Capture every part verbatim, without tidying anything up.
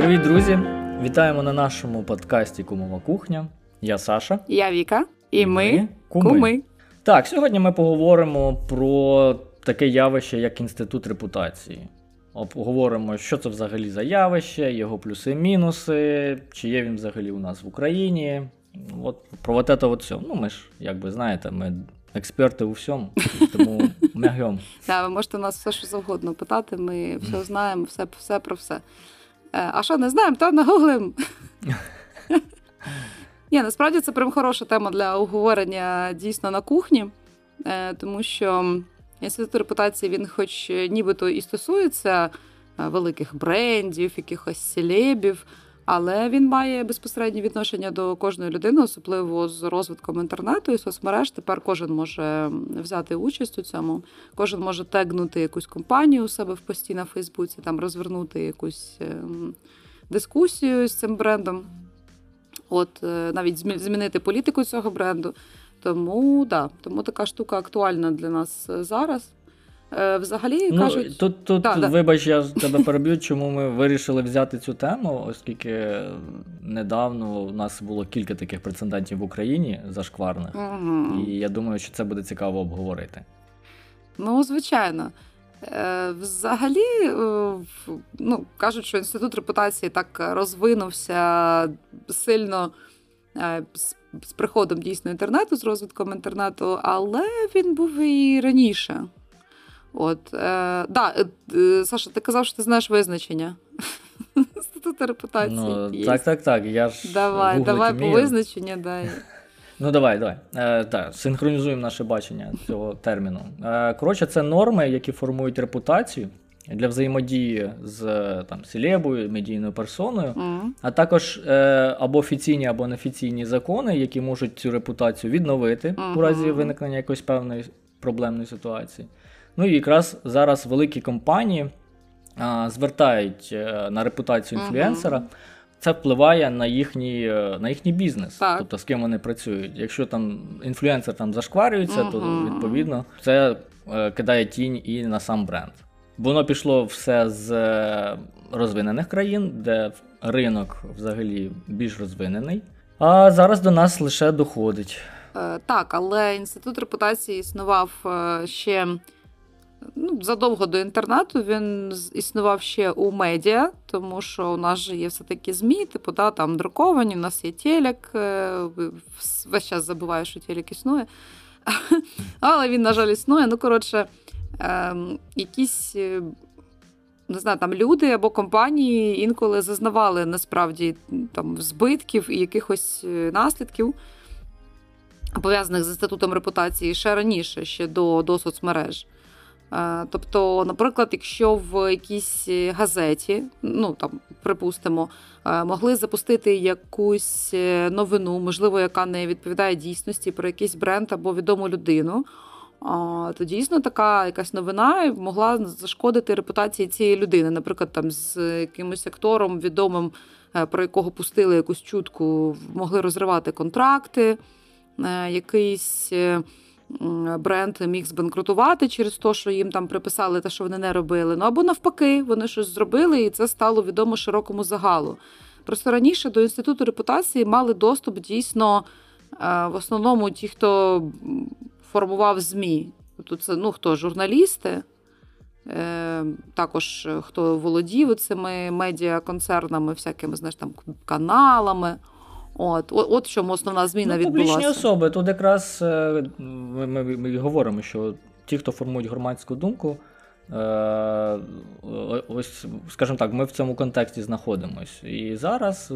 Привіт, друзі! Вітаємо на нашому подкасті «Кумова кухня». Я Саша. Я Віка. І, і ми, ми куми. куми. Так, сьогодні ми поговоримо про таке явище, як інститут репутації. Обговоримо, що це взагалі за явище, його плюси-мінуси, чи є він взагалі у нас в Україні. От про те то все. Ну, ми ж, як би знаєте, ми експерти у всьому, тому м'ягем. Так, ви можете нас все, що завгодно питати, ми все знаємо, все про все. А що не знаємо, то на Гуглим. Ні, насправді це прям хороша тема для обговорення дійсно на кухні, тому що інститут репутації, він хоч нібито і стосується великих брендів, якихось селебів, але він має безпосереднє відношення до кожної людини, особливо з розвитком інтернету і соцмереж. Тепер кожен може взяти участь у цьому, кожен може тегнути якусь компанію у себе в пості на Фейсбуці, там розвернути якусь дискусію з цим брендом. От, навіть змінити політику цього бренду. Тому, да, тому така штука актуальна для нас зараз. Взагалі, ну, кажуть... Тут, тут да, вибач, да. Я тебе переб'ю, чому ми вирішили взяти цю тему, оскільки недавно у нас було кілька таких прецедентів в Україні зашкварних. Угу. І я думаю, що це буде цікаво обговорити. Ну, звичайно. Взагалі, ну, кажуть, що інститут репутації так розвинувся сильно з, з приходом дійсно інтернету, з розвитком інтернету, але він був і раніше. От, е, да, е, Саша, ти казав, що ти знаєш визначення інституту репутації. Ну, так, так, так, я ж давай, давай по визначенню, дай. Ну, давай, давай. Е, так, синхронізуємо наше бачення цього терміну. Е, коротше, це норми, які формують репутацію для взаємодії з там, селебою, медійною персоною, mm. а також е, або офіційні, або неофіційні закони, які можуть цю репутацію відновити mm-hmm. у разі виникнення якоїсь певної проблемної ситуації. Ну і якраз зараз великі компанії е, звертають е, на репутацію інфлюенсера, mm-hmm. це впливає на їхній, на їхній бізнес, так. Тобто з ким вони працюють. Якщо там інфлюенсер там зашкварюється, угу. то відповідно це е, кидає тінь і на сам бренд. Воно пішло все з е, розвинених країн, де ринок взагалі більш розвинений, а зараз до нас лише доходить. Е, так, але інститут репутації існував е, ще ну, задовго до інтернету, він існував ще у медіа, тому що у нас же є все-таки ЗМІ, типу, да, там друковані, у нас є телек, весь час забуваю, що телек існує, але він, на жаль, існує. Ну, коротше, якісь, не знаю, там люди або компанії інколи зазнавали, насправді, там, збитків і якихось наслідків, пов'язаних з інститутом репутації ще раніше, ще до, до соцмереж. Тобто, наприклад, якщо в якійсь газеті, ну там, припустимо, могли запустити якусь новину, можливо, яка не відповідає дійсності про якийсь бренд або відому людину, то дійсно така якась новина могла зашкодити репутації цієї людини. Наприклад, там з якимось актором відомим, про якого пустили якусь чутку, могли розривати контракти, якийсь бренд міг збанкрутувати через те, що їм там приписали те, що вони не робили. Ну, або навпаки, вони щось зробили, і це стало відомо широкому загалу. Просто раніше до інституту репутації мали доступ дійсно в основному ті, хто формував ЗМІ. Тобто це, ну, хто, журналісти, також хто володів цими медіаконцернами, всякими, знаєш, там, каналами. От, от в чому основна зміна ну, відбулася. Публічні особи. Тут якраз ми, ми, ми говоримо, що ті, хто формують громадську думку, е- ось, скажімо так, ми в цьому контексті знаходимось. І зараз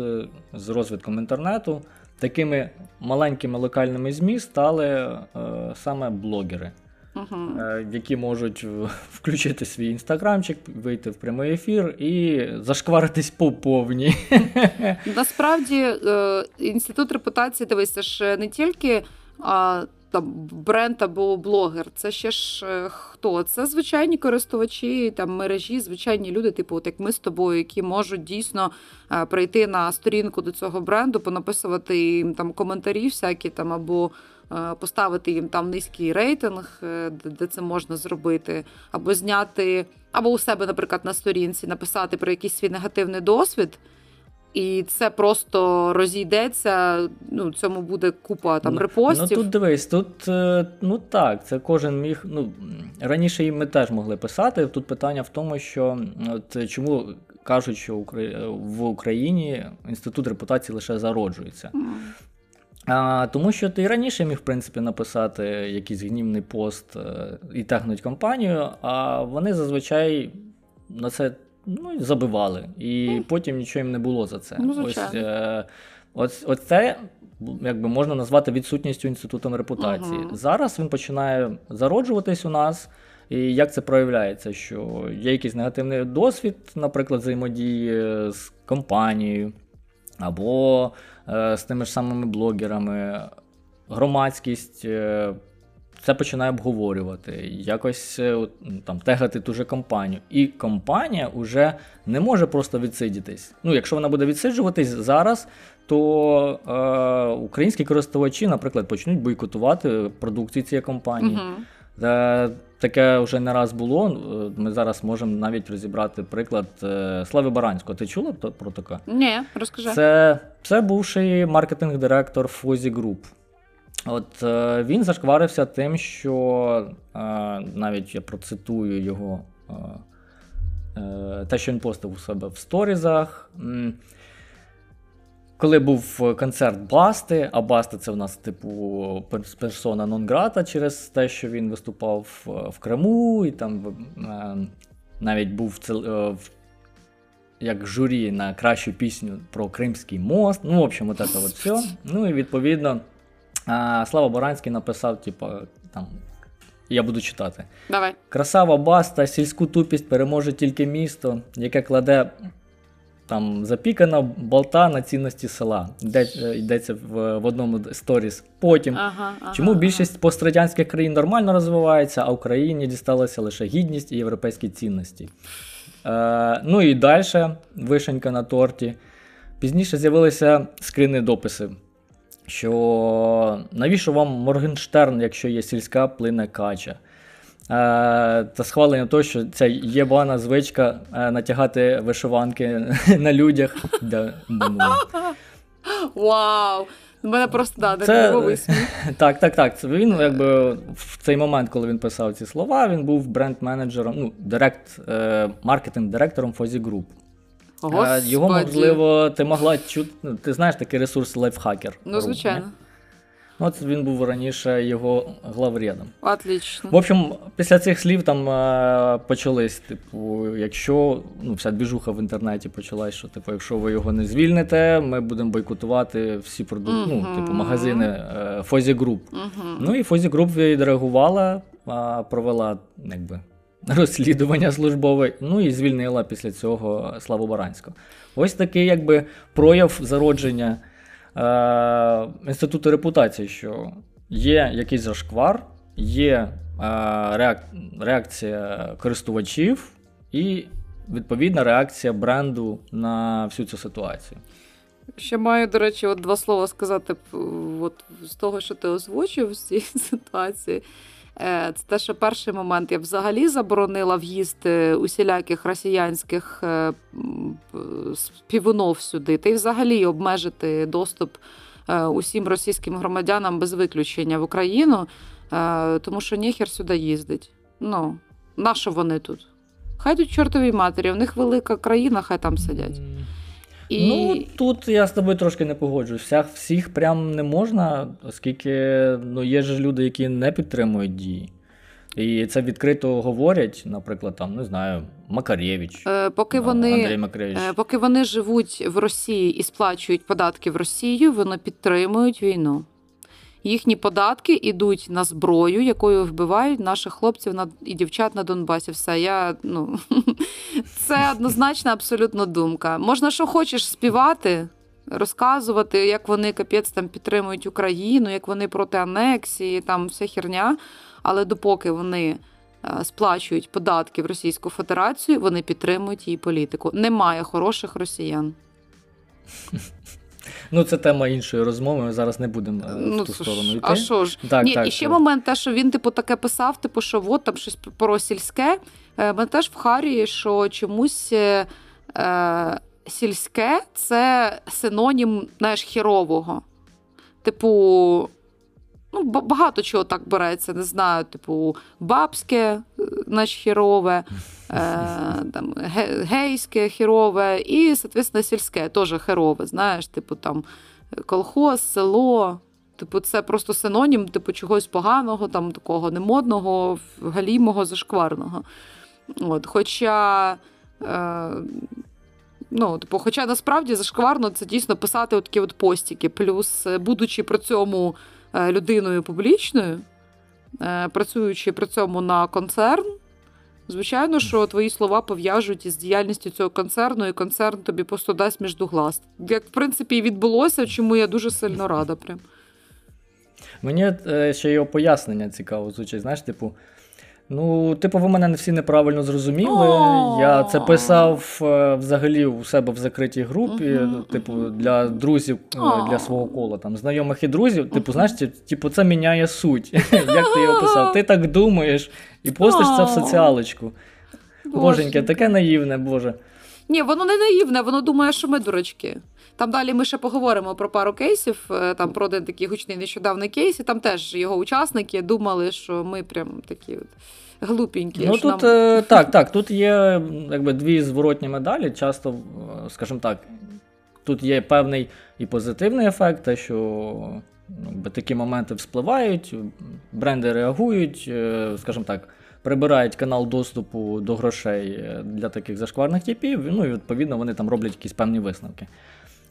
з розвитком інтернету такими маленькими локальними ЗМІ стали е- саме блогери, uh-huh. е- які можуть включити свій інстаграмчик, вийти в прямий ефір і зашкваритись по повній. Насправді, інститут репутації, дивися, ж не тільки а, там, бренд або блогер, це ще ж хто? Це звичайні користувачі там, мережі, звичайні люди, типу, от як ми з тобою, які можуть дійсно а, прийти на сторінку до цього бренду, понаписувати їм там коментарі всякі, там, або поставити їм там низький рейтинг, де це можна зробити, або зняти, або у себе, наприклад, на сторінці написати про якийсь свій негативний досвід, і це просто розійдеться, ну, цьому буде купа там репостів. Ну, тут дивись, тут, ну так, це кожен міг, ну, раніше їм ми теж могли писати, тут питання в тому, що, от, чому кажуть, що в Україні інститут репутації лише зароджується. А, тому що ти раніше міг, в принципі, написати якийсь гнівний пост і тегнуть компанію, а вони зазвичай на це, ну, забивали, і mm. потім нічого їм не було за це. Ну, ось, е- ось, ось це, якби, можна назвати відсутністю інституту репутації. Uh-huh. Зараз він починає зароджуватись у нас, і як це проявляється, що є якийсь негативний досвід, наприклад, взаємодії з компанією, або е- з тими ж самими блогерами, громадськість е- це починає обговорювати, якось там тегати ту же компанію. І компанія вже не може просто відсидітись. Ну, якщо вона буде відсиджуватись зараз, то е- українські користувачі, наприклад, почнуть бойкотувати продукцію цієї компанії. Угу. Е- таке вже не раз було. Ми зараз можемо навіть розібрати приклад е- Слави Баранського. Ти чула про таке? Ні, розкажи. Це, це бувший маркетинг-директор Fozzy Group. От він зашкварився тим, що, навіть я процитую його, те, що він постив у себе в сторізах, коли був концерт Басти, а Баста це в нас типу персона нон-грата через те, що він виступав в Криму, і там навіть був в як журі на кращу пісню про Кримський мост, ну, в общем, от це от все. Ну, і відповідно Слава Баранський написав, типу, там, я буду читати. Давай. Красава Баста, сільську тупість переможе тільки місто, яке кладе там запікана болта на цінності села. Йдеться в, в одному з сторіс. Потім, ага, ага, чому більшість ага. пострадянських країн нормально розвивається, а Україні дісталася лише гідність і європейські цінності. Е, ну і далі, вишенька на торті. Пізніше з'явилися скріни дописи. Що навіщо вам Моргенштерн, якщо є сільська плине кача? Е, та схвалення того, що ця єбана звичка е, натягати вишиванки на людях. Вау! У мене просто, да, нервовий сміх. Так, так, так. Це він, якби, в цей момент, коли він писав ці слова, він був бренд-менеджером, ну, директ, е, маркетинг-директором Fozzy Group. Господи. Його, можливо, ти могла чути, ти знаєш такий ресурс лайфхакер? Ну, звичайно. Ну, от він був раніше його главредом. Отлично. В общем, після цих слів там почались, типу, якщо, ну, вся двіжуха в інтернеті почалась, що, типу, якщо ви його не звільните, ми будемо бойкотувати всі продукти, угу. ну, типу, магазини Fozzy Group. Угу. Ну, і Fozzy Group відреагувала, провела, якби, розслідування службове, ну і звільнила після цього Славу Баранського. Ось такий, якби, прояв зародження е- інституту репутації, що є якийсь зашквар, є е- реак- реакція користувачів і відповідна реакція бренду на всю цю ситуацію. Ще маю, до речі, от два слова сказати от, з того, що ти озвучив з цієї ситуації. Це те, що перший момент, я взагалі заборонила в'їзд усіляких росіянських півунов сюди, та й взагалі обмежити доступ усім російським громадянам без виключення в Україну, тому що ніхер сюди їздить. Ну, нащо вони тут? Хай тут чортовій матері, у них велика країна, хай там сидять. І... Ну, тут я з тобою трошки не погоджуюся. Всіх прям не можна, оскільки, ну, є ж люди, які не підтримують дії. І це відкрито говорять, наприклад, там, не знаю, Макаревич, е, поки вони, Андрій Макаревич. Е, поки вони живуть в Росії і сплачують податки в Росію, вони підтримують війну. Їхні податки йдуть на зброю, якою вбивають наших хлопців і дівчат на Донбасі. Все, я, ну, це однозначна абсолютно думка. Можна що хочеш співати, розказувати, як вони капець там підтримують Україну, як вони проти анексії, там вся херня, але допоки вони сплачують податки в Російську Федерацію, вони підтримують її політику. Немає хороших росіян. Ну, це тема іншої розмови, ми зараз не будемо ну, в ту сторону йти. А що ж? Так, Ні, так, і ще так. момент те, що він типу таке писав, типу, що от там щось про сільське. Мене теж в Харі, що чомусь е, сільське – це синонім, знаєш, хірового. Типу, ну, багато чого так береться, не знаю, типу, бабське, знаєш, хірове, е, там, гейське, хірове і, соответственно, сільське, теж хірове, знаєш, типу, там, колхоз, село, типу, це просто синонім, типу, чогось поганого, там, такого немодного, галімого, зашкварного. От, хоча... Е, Ну, типу, хоча насправді зашкварно це дійсно писати такі от постіки. Плюс, будучи при цьому людиною публічною, працюючи при цьому на концерн, звичайно, що твої слова пов'яжуть із діяльністю цього концерну, і концерн тобі просто дасть міждуглаз. Як, в принципі, і відбулося, чому я дуже сильно рада. Прям. Мені ще його пояснення цікаво звучить, знаєш, типу, Ну, типу, ви мене всі неправильно зрозуміли, я це писав взагалі у себе в закритій групі, типу, для друзів, для свого кола, там, знайомих і друзів, типу, знаєш, типу, це міняє суть, як ти його писав, ти так думаєш, і постиш це в соціалочку. Боженьке, таке наївне, Боже. Ні, воно не наївне, воно думає, що ми дурачки. Там далі ми ще поговоримо про пару кейсів, там про один такий гучний нещодавний кейс, і там теж його учасники думали, що ми прям такі от глупенькі. Ну тут, нам... так, так, тут є якби дві зворотні медалі, часто, скажімо так, тут є певний і позитивний ефект, те, що якби, такі моменти вспливають, бренди реагують, скажімо так, прибирають канал доступу до грошей для таких зашкварних типів, ну і відповідно вони там роблять якісь певні висновки.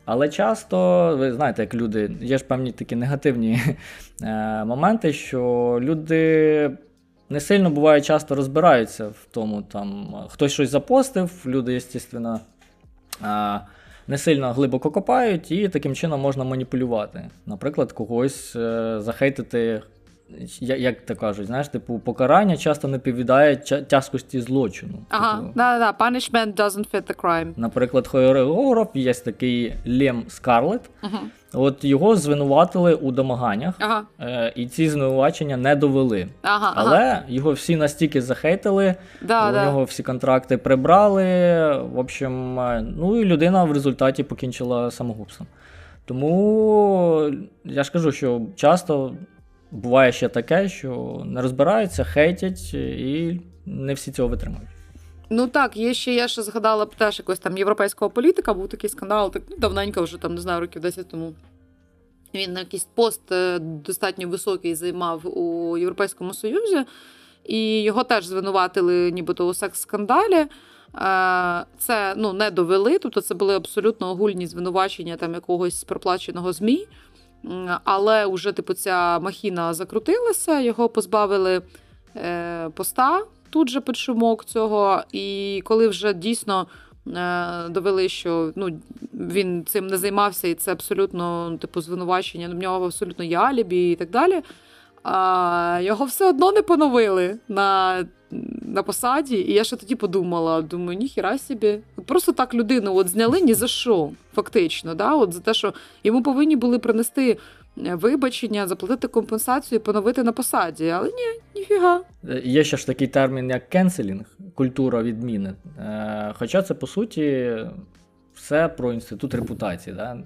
Але часто, ви знаєте, як люди, є ж певні такі негативні е, моменти, що люди не сильно, буває, часто розбираються в тому, там, хтось щось запостив, люди, звісно, е, не сильно глибоко копають, і таким чином можна маніпулювати. Наприклад, когось е, захейтити, як то кажуть, знаєш, типу, покарання часто не відповідає тяжкості злочину. Ага, типу, да, да, punishment doesn't fit the crime. Наприклад, хореограф, є такий Лем Скарлетт, uh-huh. От його звинуватили у домаганнях, uh-huh. е- і ці звинувачення не довели. Uh-huh. Але uh-huh. його всі настільки захейтили, да, у да. нього всі контракти прибрали, в общем, ну і людина в результаті покінчила самогубством. Тому, я ж кажу, що часто... Буває ще таке, що не розбираються, хейтять і не всі цього витримують. Ну так, є ще, я ще згадала б теж якогось там європейського політика, був такий скандал, так ну, давненько вже, там, не знаю, років десять тому. Він якийсь пост достатньо високий займав у Європейському Союзі, і його теж звинуватили нібито у секс-скандалі. Це, ну, не довели, тобто це були абсолютно огульні звинувачення там якогось проплаченого ЗМІ. Але вже типу ця махіна закрутилася, його позбавили е, поста, тут же під шумок цього, і коли вже дійсно е, довели, що ну, він цим не займався, і це абсолютно типу звинувачення, в нього абсолютно є алібі і так далі, а його все одно не поновили на, на посаді, і я ще тоді подумала, думаю, ніхіра собі. От просто так людину от зняли ні за що, фактично, да? От за те, що йому повинні були принести вибачення, заплатити компенсацію і поновити на посаді, але ні, ніфіга. Є ще ж такий термін, як кенселінг, культура відміни, хоча це, по суті, все про інститут репутації. Да?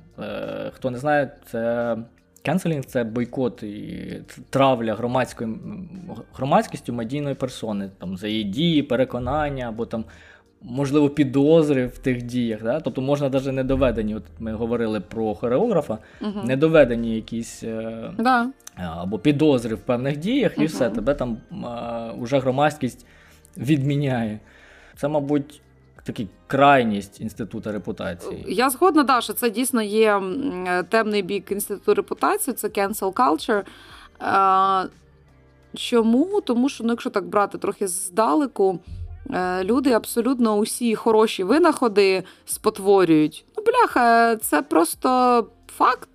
Хто не знає, це... Кенселінг – це бойкот і травля громадською, громадськістю медійної персони там, за її дії, переконання або, там, можливо, підозри в тих діях. Да? Тобто можна навіть недоведені, от ми говорили про хореографа, угу. недоведені якісь да. або підозри в певних діях, і угу. все, тебе там а, уже громадськість відміняє. Це, мабуть, такий крайність інституту репутації. Я згодна, да, що це дійсно є темний бік інституту репутації, це cancel culture. Чому? Тому що, ну, якщо так брати трохи здалеку, люди абсолютно усі хороші винаходи спотворюють. Ну, бляха, це просто факт.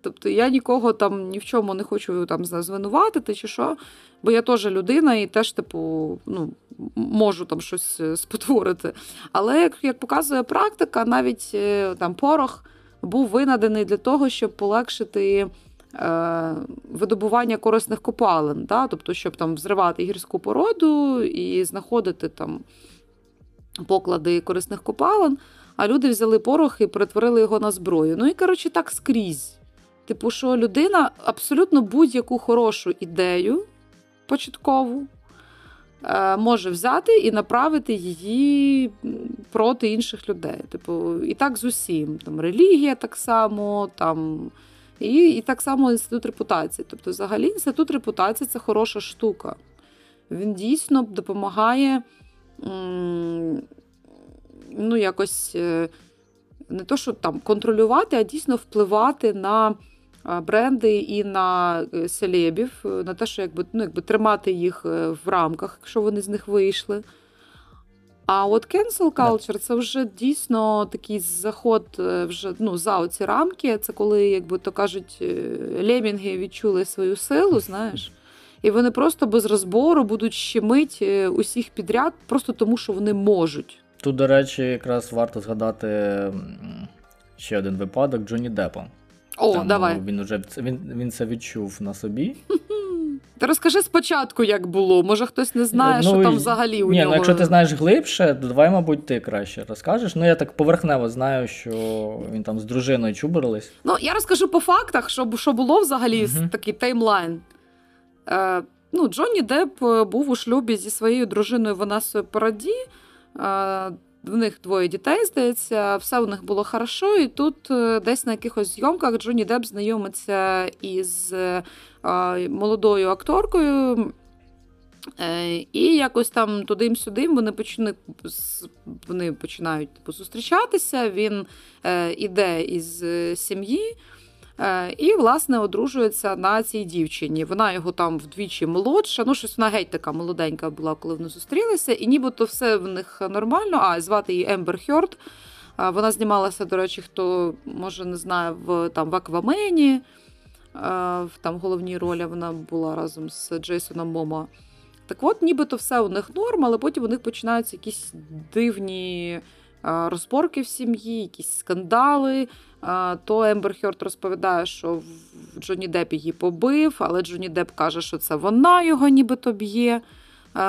Тобто я нікого там ні в чому не хочу там звинуватити чи що, бо я теж людина і теж типу, ну, можу там щось спотворити. Але, як показує практика, навіть там порох був винайдений для того, щоб полегшити видобування корисних копалин, да? Тобто, щоб там взривати гірську породу і знаходити там поклади корисних копалин, а люди взяли порох і перетворили його на зброю. Ну і, коротше, так скрізь. Типу, що людина абсолютно будь-яку хорошу ідею початкову може взяти і направити її проти інших людей. Типу, і так з усім. Там релігія так само, там... І, і так само інститут репутації. Тобто, взагалі, інститут репутації – це хороша штука. Він дійсно допомагає м- ну, якось не то, що там контролювати, а дійсно впливати на бренди і на селебів, на те, що якби, ну, якби тримати їх в рамках, якщо вони з них вийшли. А от cancel culture – це вже дійсно такий заход вже, ну, за оці рамки. Це коли, як би то кажуть, лемінги відчули свою силу, знаєш, і вони просто без розбору будуть щемити усіх підряд просто тому, що вони можуть. Тут, до речі, якраз варто згадати ще один випадок Джонні Депа. О, там давай. Він, уже, він, він це відчув на собі. Ти розкажи спочатку, як було. Може, хтось не знає, ну, що там взагалі у ні, нього. Ні, ну, якщо ти знаєш глибше, то давай, мабуть, ти краще розкажеш. Ну, я так поверхнево знаю, що він там з дружиною чубрились. Ну, я розкажу по фактах, що, що було взагалі, uh-huh. такий таймлайн. Е, ну, Джонні Деп був у шлюбі зі своєю дружиною Ванессою Параді. Е, в них двоє дітей, здається. Все у них було хорошо. І тут десь на якихось зйомках Джонні Деп знайомиться із... молодою акторкою, і якось там туди-сюди вони, почина... вони починають типу, зустрічатися, він іде із сім'ї і, власне, одружується на цій дівчині. Вона його там вдвічі молодша, ну щось вона геть така молоденька була, коли вони зустрілися, і нібито все в них нормально, а звати її Ембер Хьорд, вона знімалася, до речі, хто, може, не знає, в, там, в «Аквамені», в там головній ролі вона була разом з Джейсоном Момо. Так от, нібито все у них норм, але потім у них починаються якісь дивні розборки в сім'ї, якісь скандали. То Ембер Хьорд розповідає, що Джонні Деп її побив, але Джонні Деп каже, що це вона його нібито б'є.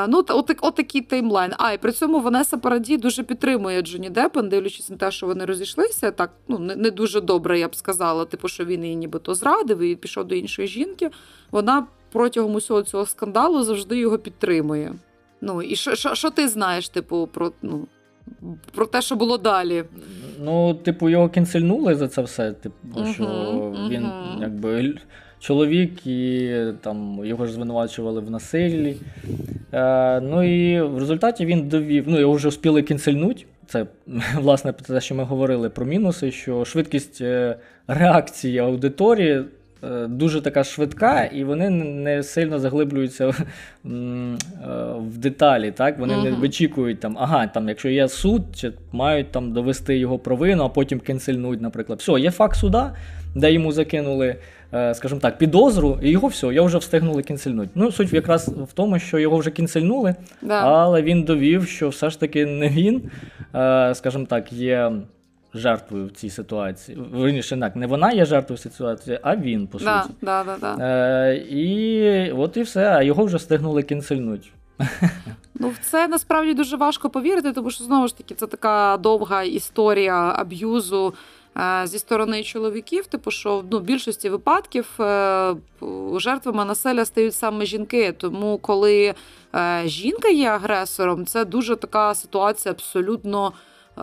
Ну, от, от такий таймлайн. А, і при цьому Ванесса Параді дуже підтримує Джонні Деппа, дивлячись на те, що вони розійшлися, так, ну, не, не дуже добре, я б сказала, типу, що він її нібито зрадив і пішов до іншої жінки, вона протягом усього цього скандалу завжди його підтримує. Ну, і що ти знаєш, типу, про, ну, про те, що було далі? Ну, типу, його кінцельнули за це все, типу, що uh-huh, він, uh-huh. якби... чоловік, і там його ж звинувачували в насиллі. Е, ну і в результаті він довів, ну його вже успіли кінцельнуть. Це, власне, те, що ми говорили про мінуси, що швидкість реакції аудиторії дуже така швидка, і вони не сильно заглиблюються в, в деталі, так? Вони не вичікують там, ага, там, якщо є суд, чи мають там довести його провину, а потім кінцельнуть, наприклад. Все, є факт суда, де йому закинули, скажімо так, підозру, і його все, його вже встигнули кінцельнути. Ну, суть якраз в тому, що його вже кінцельнули, да. але він довів, що все ж таки не він, скажімо так, є жертвою в цій ситуації. Верніше, так, не вона є жертвою ситуації, а він, по да, суті. Да, да, да. Е, і от і все, а його вже встигнули кінцельнути. Ну, в це насправді дуже важко повірити, тому що, знову ж таки, це така довга історія аб'юзу зі сторони чоловіків, типу, що ну, в більшості випадків жертвами насилля стають саме жінки, тому коли жінка є агресором, це дуже така ситуація абсолютно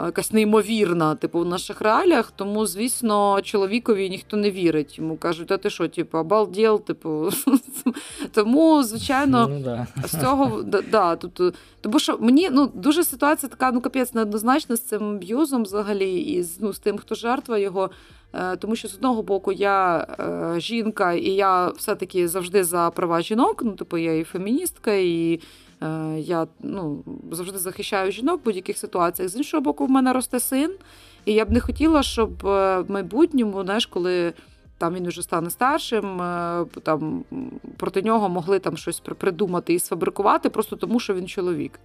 якась неймовірна, типу, в наших реаліях, тому, звісно, чоловікові ніхто не вірить. Йому кажуть, а ти що, типу, обалдєл, типу. Тому, звичайно, ну, да. з цього, да, да, тут, тому що мені, ну, дуже ситуація така, ну, капець, неоднозначна з цим аб'юзом взагалі, і з, ну, з тим, хто жертва його, тому що, з одного боку, я е, жінка, і я все-таки завжди за права жінок, ну, типу, я і феміністка, і я ну, завжди захищаю жінок в будь-яких ситуаціях. З іншого боку, в мене росте син, і я б не хотіла, щоб в майбутньому, знаєш, коли там він вже стане старшим, там, проти нього могли там щось придумати і сфабрикувати, просто тому, що він чоловік.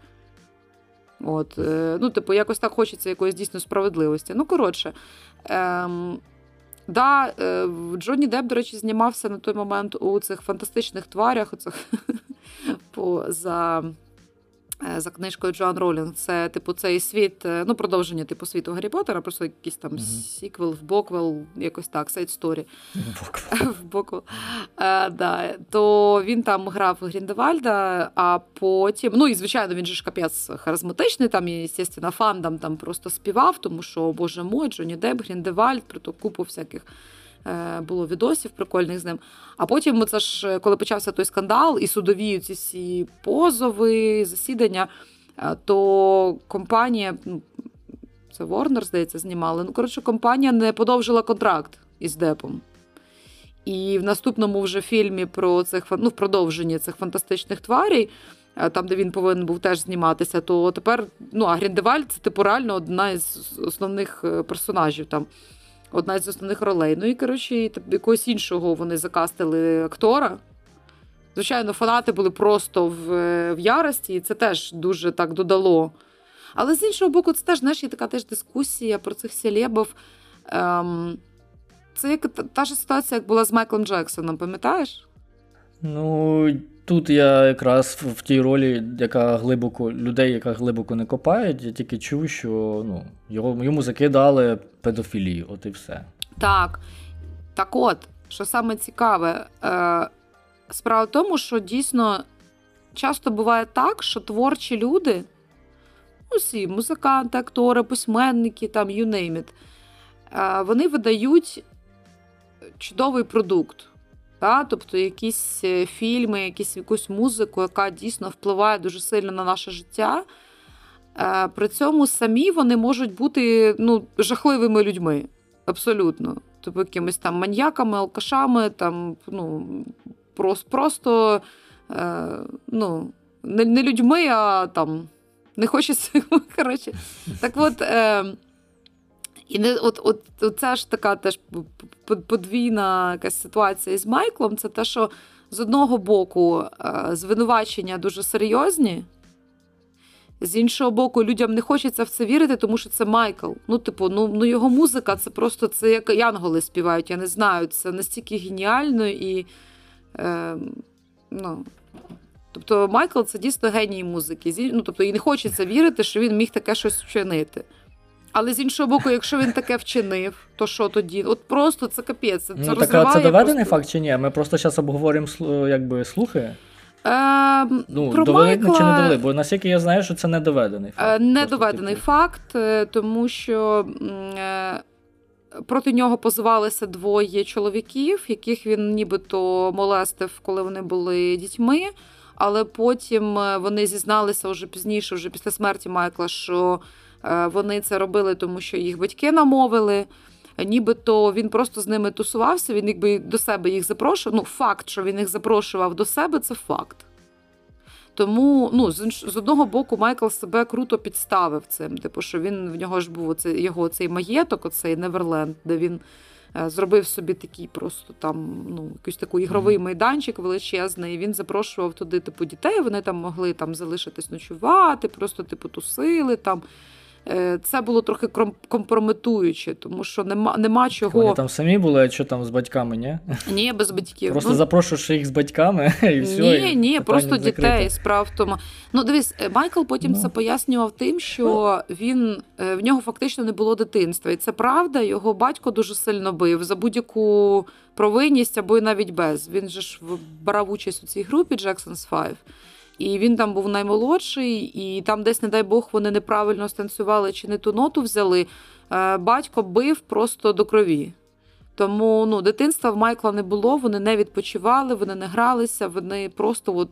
От, ну, типу, якось так хочеться якоїсь дійсно справедливості. Ну, коротше, ем, Да, Джонні Деп, до речі, знімався на той момент у цих фантастичних тварях, оцих, по, за, за книжкою Джоан Роулінг. Це, типу, цей світ, ну, продовження, типу, світу Гаррі Поттера, просто якийсь там mm-hmm. сіквел в Боквелл, якось так, сайд сторі. В Боквелл. Е, да. То він там грав Гріндевальда, а потім, ну, і, звичайно, він же ж капець харизматичний, там, і, звісно, фандам там просто співав, тому що, боже мой, Джонні Деп, Гріндевальд, приток купу всяких було відосів прикольних з ним. А потім, це ж, коли почався той скандал і судові ці всі позови, засідання, то компанія, це Ворнер, здається, знімали, ну, коротше, компанія не подовжила контракт із Депом. І в наступному вже фільмі про цих, ну, в продовженні цих фантастичних тварей, там, де він повинен був теж зніматися, то тепер, ну, а Гріндевальд це, типу, реально одна із основних персонажів там. Одна з основних ролей. Ну і, коротше, якогось іншого вони закастили актора. Звичайно, фанати були просто в, в ярості, і це теж дуже так додало. Але, з іншого боку, це теж, знаєш, є така теж дискусія про цих селебів. Ем, це як та, та ж ситуація, як була з Майклом Джексоном, пам'ятаєш? Ну, тут я якраз в тій ролі, яка глибоко, людей, яка глибоко не копають, я тільки чув, що ну, його, йому закидали педофілію, от і все. Так. Так от, що саме цікаве, справа в тому, що дійсно часто буває так, що творчі люди, усі музиканти, актори, письменники, там, you name it, вони видають чудовий продукт. Та, тобто якісь фільми, якісь, якусь музику, яка дійсно впливає дуже сильно на наше життя. При цьому самі вони можуть бути ну, жахливими людьми. Абсолютно. Тобто якимись там маньяками, алкашами, там, ну, просто, просто ну, не, не людьми, а там, не хочеться. Коротше. Так от, і не, от, от, от це ж така теж подвійна якась ситуація із Майклом, це те, що з одного боку звинувачення дуже серйозні, з іншого боку, людям не хочеться в це вірити, тому що це Майкл. Ну, типу, ну, ну його музика, це просто, це як янголи співають, я не знаю, це настільки геніально і, е, ну... Тобто Майкл – це дійсно геній музики, ну, тобто і не хочеться вірити, що він міг таке щось вчинити. Але з іншого боку, якщо він таке вчинив, то що тоді? От просто це капець. Це, ну, так, розриває, це доведений просто... факт чи ні? Ми просто зараз обговорюємо якби, слухи. Е, ну, про довели Майкла... чи не довели? Бо наскільки я знаю, що це не доведений факт. Е, не доведений типу. факт, тому що е, проти нього позивалися двоє чоловіків, яких він нібито молестив, коли вони були дітьми. Але потім вони зізналися вже пізніше, вже після смерті Майкла, що вони це робили, тому що їх батьки намовили. Нібито він просто з ними тусувався, він якби до себе їх запрошував. Ну, факт, що він їх запрошував до себе, це факт. Тому, ну, з одного боку, Майкл себе круто підставив цим. Типу, що він, в нього ж був оце, його цей маєток, оцей Неверленд, де він зробив собі такий просто там, ну, якийсь такий ігровий майданчик величезний, і він запрошував туди, типу, дітей, вони там могли там залишитись ночувати, просто, типу, тусили там. Це було трохи компрометуюче, тому що нема, нема чого... Вони там самі були, а що там з батьками, ні? Ні, без батьків. Просто ну... запрошуєш їх з батьками, і все. Ні, і ні, просто закрите. Дітей, справ в тому. Ну, дивись, Майкл потім ну. це пояснював тим, що він, в нього фактично не було дитинства. І це правда, його батько дуже сильно бив за будь-яку провинність або і навіть без. Він же ж брав участь у цій групі «Jackson's Five». І він там був наймолодший, і там десь, не дай Бог, вони неправильно станцювали чи не ту ноту взяли. Батько бив просто до крові. Тому ну, дитинства в Майкла не було, вони не відпочивали, вони не гралися, вони просто от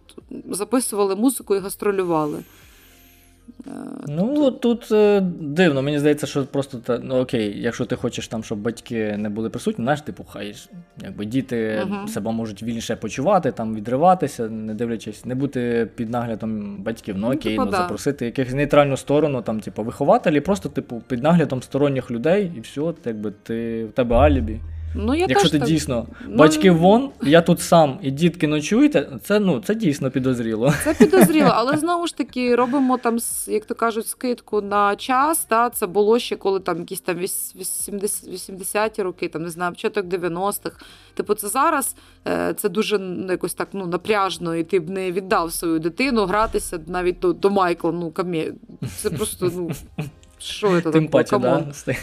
записували музику і гастролювали. Ну, тут дивно. Мені здається, що просто, ну окей, якщо ти хочеш там, щоб батьки не були присутні, знаєш, типу, хай якби діти угу. себе можуть вільніше почувати, там відриватися, не дивлячись, не бути під наглядом батьків. Ну окей, ну, типу, ну да. запросити якихось нейтральну сторону, там, типу, вихователі, просто, типу, під наглядом сторонніх людей, і все, якби ти в тебе алібі. Ну, я якщо ти так... дійсно, ну... батьки вон, я тут сам, і дітки ночуєте, це, ну, це дійсно підозріло. Це підозріло, але знову ж таки робимо там, як то кажуть, скидку на час, та це було ще коли там якісь там вісімдесяті роки, там, не знаю, початок дев'яностих. Типу це зараз, це дуже якось так, ну, напряжно, і ти б не віддав свою дитину гратися навіть до, до Майкла, ну, кам'є, це просто, ну, що це таке, ну, камон. Це...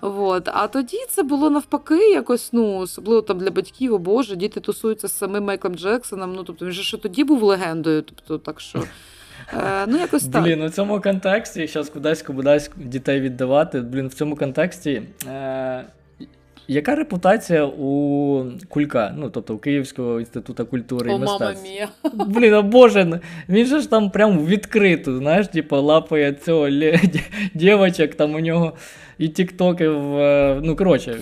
Вот. А тоді це було навпаки якось, ну, особливо там для батьків, о боже, діти тусуються з самим Майклом Джексоном, ну, тобто, він же ще тоді був легендою, тобто, так що, е, ну, якось так. Блін, у цьому контексті, зараз кудись-кудись дітей віддавати, блін, в цьому контексті, е, яка репутація у Кулька, ну, тобто, у Київського інституту культури і мистецтв? О, мама мія. Блін, о боже, він же ж там прям відкрито, знаєш, типу, лапає цього дівочок, там у нього... І тіктоків, ну, коротше,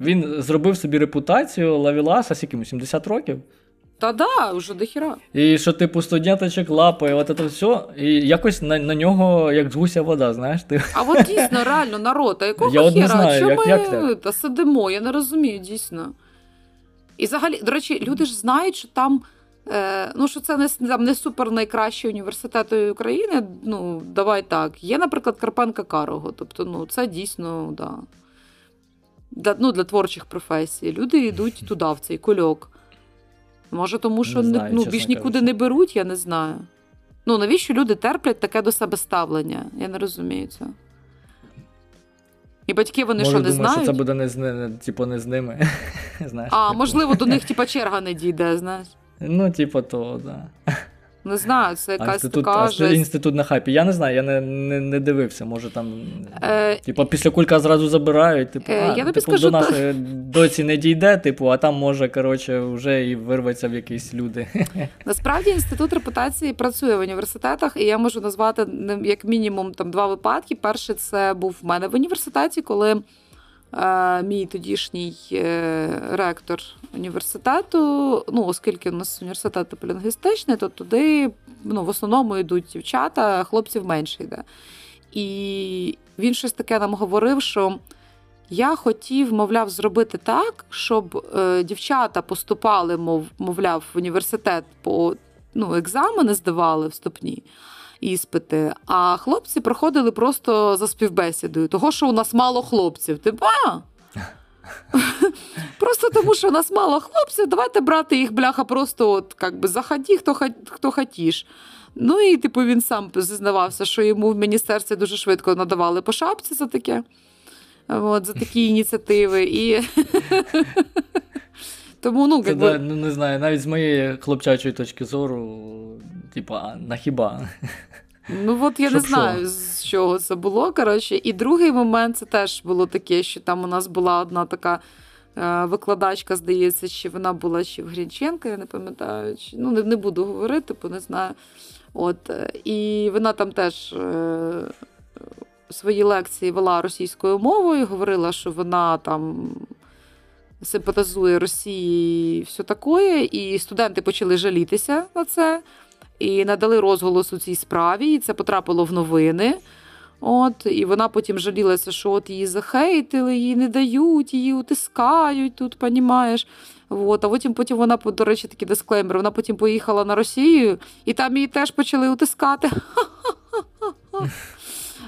він зробив собі репутацію лавіласа з якимось сімдесят років. Та да, вже до хіра. І що, типу, студенточок лапає, от це все, і якось на, на нього, як з гуся вода, знаєш. Ти. А от дійсно, реально, народ, а якого я хіра? Знаю, чому як, як ми та сидимо? Я не розумію, дійсно. І взагалі, до речі, люди ж знають, що там, е, ну, що це не, там, не супер найкращі університети України, ну, давай так. Є, наприклад, Карпенка Карого, тобто, ну, це дійсно, да, да, ну, для творчих професій. Люди йдуть туди, в цей кульок. Може, тому що не знаю, не, ну, більш нікуди кажучи. Не беруть, я не знаю. Ну, навіщо люди терплять таке до себе ставлення? Я не розумію це. І батьки, вони може, що, не думаю, знають? Може, що це буде не з, не, типу, не з ними. Знаєш, а, таку. Можливо, до них, типу, черга не дійде, знаєш. Ну, типу, того, да. Не знаю, це якась інститут, така жесть. Інститут на хайпі. Я не знаю, я не, не, не дивився. Може там, е... типу, після Кулька зразу забирають. Типу, е, а, я типу скажу, до нашої то... доці не дійде, типу, а там може, коротше, вже і вирветься в якісь люди. Насправді, інститут репутації працює в університетах, і я можу назвати як мінімум там два випадки. Перший це був в мене в університеті, коли мій тодішній ректор університету, ну, оскільки у нас університет полінгвістичний, то туди, ну, в основному йдуть дівчата, хлопців менше йде. І він щось таке нам говорив, що я хотів, мовляв, зробити так, щоб дівчата поступали, мов, мовляв, в університет по, ну, екзамени здавали вступні, іспити, а хлопці проходили просто за співбесідою, того, що у нас мало хлопців. Типа, просто тому, що у нас мало хлопців, давайте брати їх, бляха, просто от, як би, заході, хто, хто хотіш. Ну і, типу, він сам зізнавався, що йому в міністерстві дуже швидко надавали по шапці за таке, от, за такі ініціативи. І... Тому, ну, це, якби... да, ну, не знаю, навіть з моєї хлопчачої точки зору, типа, на хіба? Ну, от я щоб не знаю, що? З чого це було, коротше. І другий момент, це теж було таке, що там у нас була одна така е- викладачка, здається, чи вона була ще в Грінченка, я не пам'ятаю, чи... ну, не, не буду говорити, бо не знаю. От, і вона там теж... Е- свої лекції вела російською мовою, говорила, що вона там... симпатизує Росії і все таке, і студенти почали жалітися на це, і надали розголос у цій справі, і це потрапило в новини. От, і вона потім жалілася, що от її захейтили, її не дають, її утискають тут, понімаєш. От, а потім, потім вона, до речі, такий дисклеймер, вона потім поїхала на Росію, і там її теж почали утискати.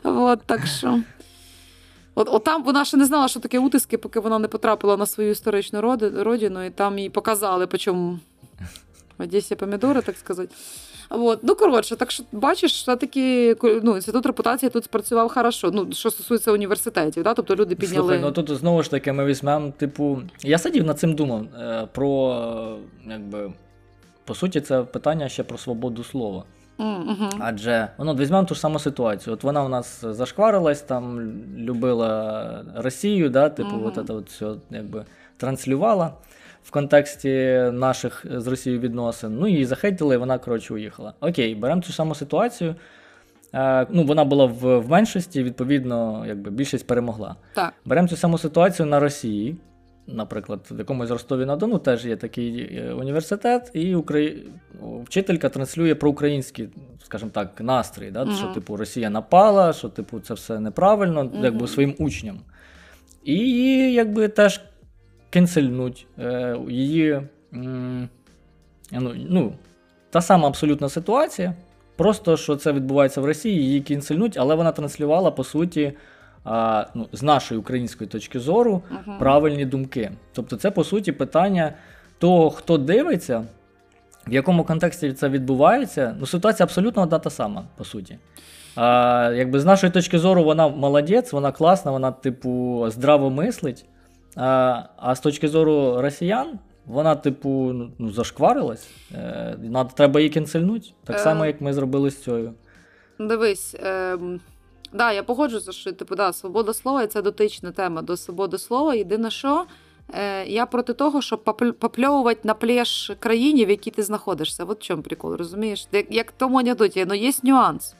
От, так що... От, от там вона ще не знала, що таке утиски, поки вона не потрапила на свою історичну родину, і там їй показали, по чому Одесі помідори, так сказати. От. Ну, коротше, так що, бачиш, все-таки, ну, інститут репутації тут спрацював хорошо, ну, що стосується університетів, да? Тобто люди підняли... Слухай, ну, тут знову ж таки ми візьмемо, типу, я сидів над цим думав, про, якби, по суті, це питання ще про свободу слова. Mm-hmm. Адже, ну, візьмемо ту ж саму ситуацію. От вона у нас зашкварилась, там любила Росію, да, типу, mm-hmm. от це от все, якби, транслювала в контексті наших з Росією відносин. Ну, її захейтили, і вона, коротше, уїхала. Окей, беремо цю саму ситуацію. Е, ну, вона була в, в меншості, відповідно, якби, більшість перемогла. Так. Беремо цю саму ситуацію на Росії. Наприклад, в якомусь Ростові-на-Дону теж є такий університет, і Украї... вчителька транслює проукраїнські, скажімо так, настрій, да? Mm-hmm. Що, типу, Росія напала, що, типу, це все неправильно, mm-hmm. якби, своїм учням. І її якби теж кенсельнуть. Її ну, та сама абсолютна ситуація. Просто, що це відбувається в Росії, її кінцельнуть, але вона транслювала, по суті, а, ну, з нашої української точки зору, uh-huh. правильні думки. Тобто це, по суті, питання того, хто дивиться, в якому контексті це відбувається. Ну, ситуація абсолютно одна та сама, по суті. А, якби з нашої точки зору вона молодець, вона класна, вона, типу, здраво мислить. А, а з точки зору росіян, вона, типу, ну, зашкварилась, е, надо, треба її кінцельнуть, так е... само, як ми зробили з цією. Дивись, е, да, я погоджуюся, що типу, да, свобода слова, і це дотична тема до свободи слова. Єдине, що е, я проти того, щоб попльовувати на плеш країні, в якій ти знаходишся. От в чому прикол, розумієш? Як, як в тому анекдоті, але є нюанс.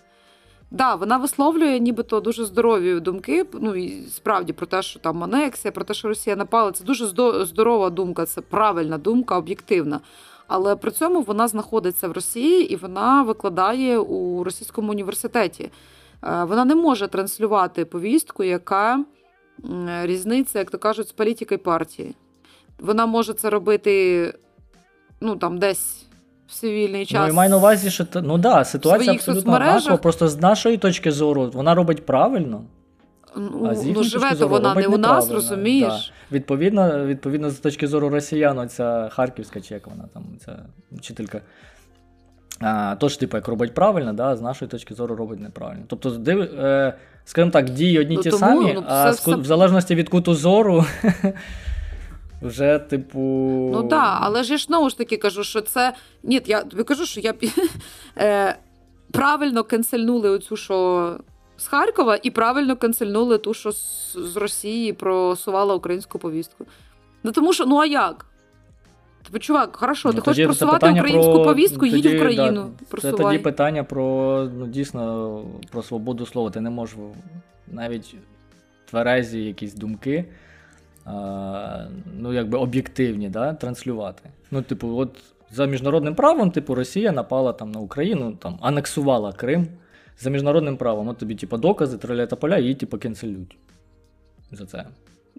Да, вона висловлює нібито дуже здорові думки, ну і справді про те, що там анексія, про те, що Росія напала, це дуже здорова думка, це правильна думка, об'єктивна. Але при цьому вона знаходиться в Росії і вона викладає у російському університеті. Вона не може транслювати повістку, яка різниця, як то кажуть, з політикою партії. Вона може це робити, ну там десь... в цивільний час. Ну, і маю на увазі, що ну, да, ситуація абсолютно однакова, просто з нашої точки зору вона робить правильно, ну, а з їхньої ну, живе, зору вона не у нас, розумієш? Да. Відповідно, відповідно, з точки зору росіян, оця харківська чек, вона там, ця вчителька, а, тож, типу, як робить правильно, да, з нашої точки зору робить неправильно. Тобто, див, е, скажімо так, дії одні ну, ті тому, самі, ну, а все, в залежності від куту зору... Вже, типу... Ну так, да, але ж я ж знову ж таки кажу, що це... Ні, я тобі кажу, що я правильно канцельнули оцю, що з Харкова, і правильно канцельнули ту, що з Росії просувала українську повістку. Ну тому що, ну а як? Тобі, чувак, хорошо, ну, ти хочеш просувати українську про... повістку, тоді, їдь в Україну, да, просувай. Це тоді питання про, ну дійсно, про свободу слова. Ти не можеш навіть тверезі якісь думки... ну, якби об'єктивні, да, транслювати. Ну, типу, от за міжнародним правом, типу, Росія напала там на Україну, там, анексувала Крим. За міжнародним правом, от тобі, типу, докази, троля та поля, її, типу, кенселюють за це.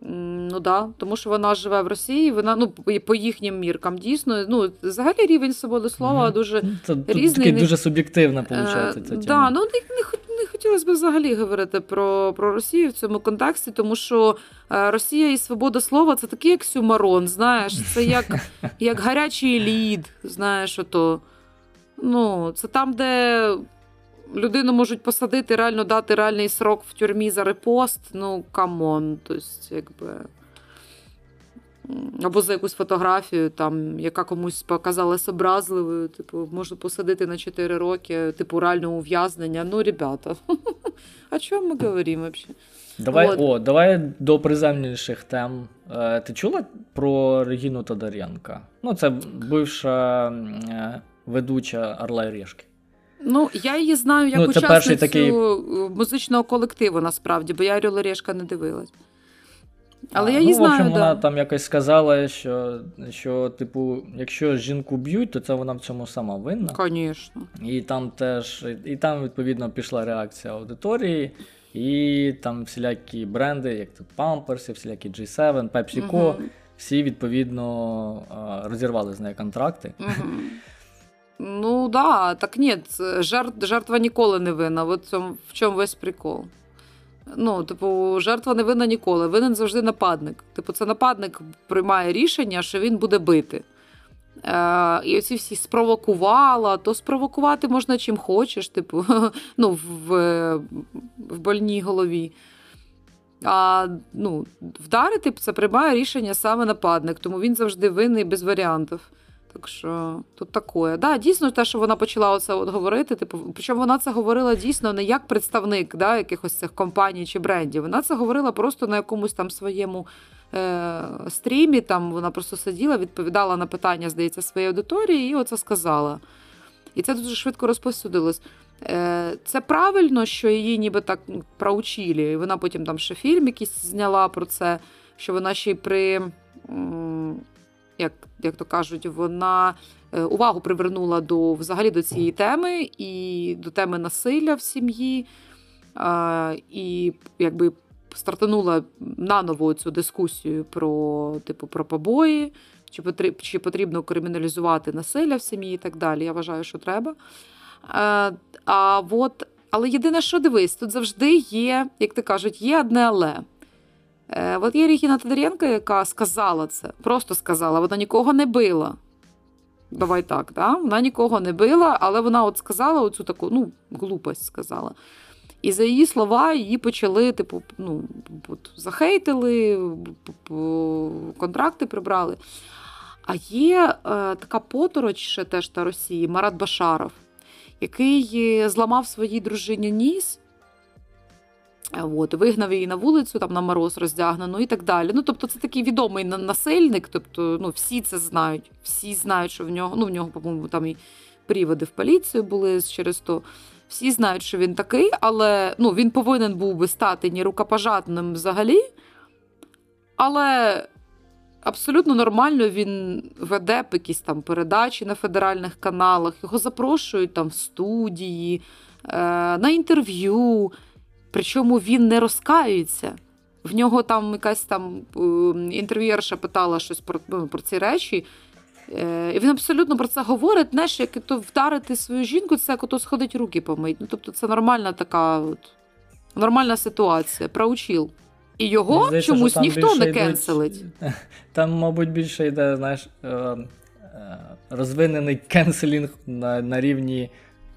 Ну, да, тому що вона живе в Росії, вона, ну, по їхнім міркам, дійсно, ну, взагалі рівень свободи слова mm-hmm. дуже це, різний. Це дуже суб'єктивна, виходить, ця тема. Так, да, ну, не, не, не хотілося б взагалі говорити про, про Росію в цьому контексті, тому що Росія і свобода слова – це такий оксюмарон, знаєш, це як, як гарячий лід, знаєш, ото. Ну, це там, де... людину можуть посадити, реально дати реальний срок в тюрмі за репост, ну, камон, тобто, якби... Або за якусь фотографію, там, яка комусь показалась образливою, типу, можна посадити на чотири роки, типу, реально ув'язнення, ну, ребята, о чому ми говоримо взагалі? Давай, о, давай до приземніших тем. Ти чула про Регіну Тодоренко? Ну, це бивша ведуча «Орла і Решки». Ну, я її знаю як ну, учасницю такий... музичного колективу, насправді, бо я «Орел і Решка» не дивилась. Але а, я її ну, знаю, в общем, да. Вона там якось сказала, що, що, типу, якщо жінку б'ють, то це вона в цьому сама винна. Звісно. І там теж, і там, відповідно, пішла реакція аудиторії, і там всілякі бренди, як тут Памперси, всілякі джі севен, PepsiCo, угу. всі, відповідно, розірвали з нею контракти. Угу. Ну, да, так ні, жертва, жертва ніколи не винна, в цьому, в чому весь прикол. Ну, типу, жертва не винна ніколи, винен завжди нападник. Типу, це нападник приймає рішення, що він буде бити. Е, і оці всі спровокувала, то спровокувати можна чим хочеш, типу, ну, в, в больній голові. А, ну, вдарити це приймає рішення саме нападник, тому він завжди винний без варіантів. Так що тут таке. Да, дійсно те, що вона почала оце от говорити, типу, причому вона це говорила дійсно не як представник, да, якихось цих компаній чи брендів. Вона це говорила просто на якомусь там своєму е- стрімі, там вона просто сиділа, відповідала на питання, здається, своєї аудиторії і оце сказала. І це дуже швидко розповсюдилось. Е- це правильно, що її ніби так проучили, і вона потім там ще фільм якийсь зняла про це, що вона ще й при... М- Як, як то кажуть, вона увагу привернула до, взагалі до цієї теми і до теми насилля в сім'ї. І якби стартанула наново цю дискусію про, типу, про побої, чи, потріб, чи потрібно криміналізувати насилля в сім'ї і так далі. Я вважаю, що треба. А, а от, але єдине, що дивись, тут завжди є, як ти кажуть, є одне але. Е, от є Регіна Тодоренко, яка сказала це, просто сказала, вона нікого не била. Давай так, да? Вона нікого не била, але вона от сказала оцю таку, ну, глупость сказала. І за її слова її почали, типу, ну, от, захейтили, контракти прибрали. А є е, така потороч ще теж та Росії, Марат Башаров, який зламав своїй дружині ніс, от, вигнав її на вулицю, там на мороз роздягнено і так далі. Ну, тобто це такий відомий насильник, тобто, ну, всі це знають, всі знають, що в нього, ну, в нього, по-моєму, там і приводи в поліцію були через то. Всі знають, що він такий, але, ну, він повинен був би стати ні рукопожатним взагалі, але абсолютно нормально він веде якісь там передачі на федеральних каналах, його запрошують там в студії, на інтерв'ю, причому він не розкаюється. В нього там якась там інтерв'єрша питала щось про, про ці речі, і він абсолютно про це говорить, знаєш, як то вдарити свою жінку, це як то сходить руки помить. Ну, тобто це нормальна така от, нормальна ситуація, проучил. І його здається, чомусь ніхто не кенселить. Йдуть, там, мабуть, більше йде, знаєш, розвинений кенселінг на, на рівні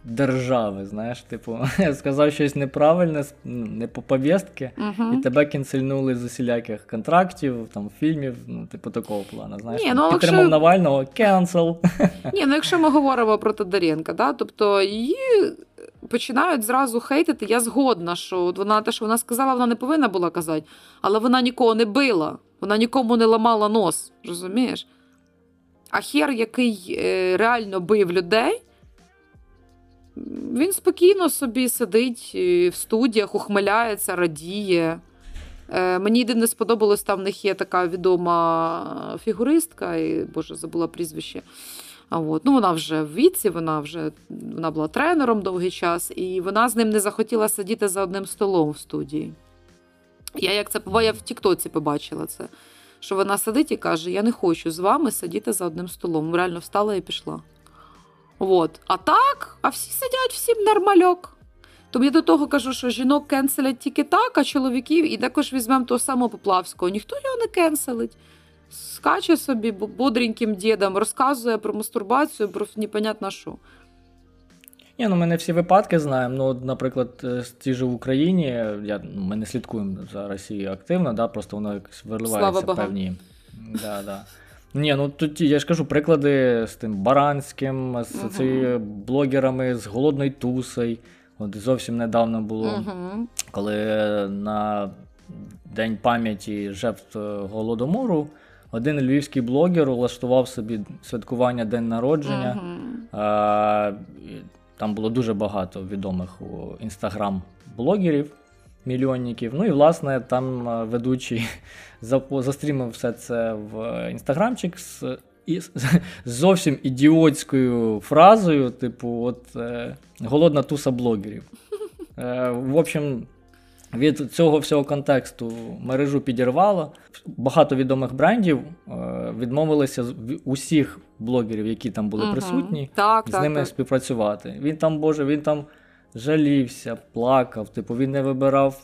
держави, знаєш, типу, сказав щось неправильне, не по пов'язки, uh-huh. і тебе кенсельнули з усіляких контрактів, там, фільмів, ну, типу, такого плану, знаєш. Ні, ну, підтримав якщо... Навального, кенсел. Ні, ну, якщо ми говоримо про Тодоренка, да, тобто, її починають зразу хейтити, я згодна, що вона, те, що вона сказала, вона не повинна була казати, але вона нікого не била, вона нікому не ламала нос, розумієш? А хер, який реально бив людей, він спокійно собі сидить в студіях, ухмиляється, радіє. Мені єдине сподобалось, там в них є така відома фігуристка, і, боже, забула прізвище. А от, ну, вона вже в віці, вона вже вона була тренером довгий час, і вона з ним не захотіла сидіти за одним столом в студії. Я як це я в Тіктоці побачила це, що вона сидить і каже: "Я не хочу з вами сидіти за одним столом". Реально встала і пішла. От. А так, а всі сидять, всім нормальок. Тому я до того кажу, що жінок кенселять тільки так, а чоловіків, і також візьмемо того самого Поплавського, ніхто його не кенселить. Скаче собі бодреньким дідом, розказує про мастурбацію, про непонятно що. Ні, ну ми не всі випадки знаємо. Ну, наприклад, ті ж в Україні, я, ми не слідкуємо за Росією активно, да, просто воно якось виливається певні... Да, да. Ні, ну тут я ж кажу, приклади з тим Баранським, з uh-huh. цими блогерами, з Голодної Тусою. От зовсім недавно було, uh-huh. коли на День пам'яті жертв Голодомору один львівський блогер влаштував собі святкування День народження. Uh-huh. А, там було дуже багато відомих у інстаграм-блогерів, мільйонників. Ну і, власне, там ведучий застрімив все це в інстаграмчик з, із, з зовсім ідіотською фразою, типу, от «Голодна туса блогерів». В общем, від цього всього контексту мережу підірвало. Багато відомих брендів відмовилися усіх блогерів, які там були угу. присутні, так, з так, ними так. співпрацювати. Він там, боже, він там жалівся, плакав, типу, він не вибирав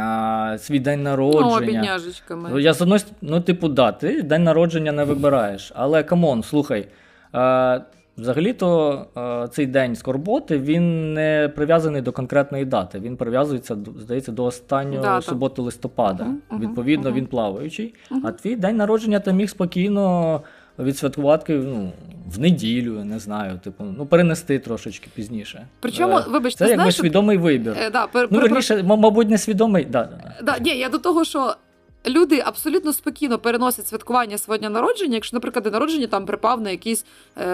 а, свій день народження. О, бідняжечка моя. Я з одної, ну, типу, да, ти день народження не вибираєш, але, камон, слухай, а, взагалі-то а, цей день скорботи, він не прив'язаний до конкретної дати, він прив'язується, здається, до останньої да, суботи листопада. Угу, відповідно, угу. він плаваючий, угу. а твій день народження ти міг спокійно відсвяткувати, ну, в неділю, не знаю, типу, ну, перенести трошечки пізніше. Причому, вибачте, це якби свідомий вибір. Е, да, пер, ну, пер, верніше, пер... мабуть, не свідомий. Да, да, да. Да, ні, я до того, що люди абсолютно спокійно переносять святкування свого дня народження, якщо, наприклад, народження там припав на якийсь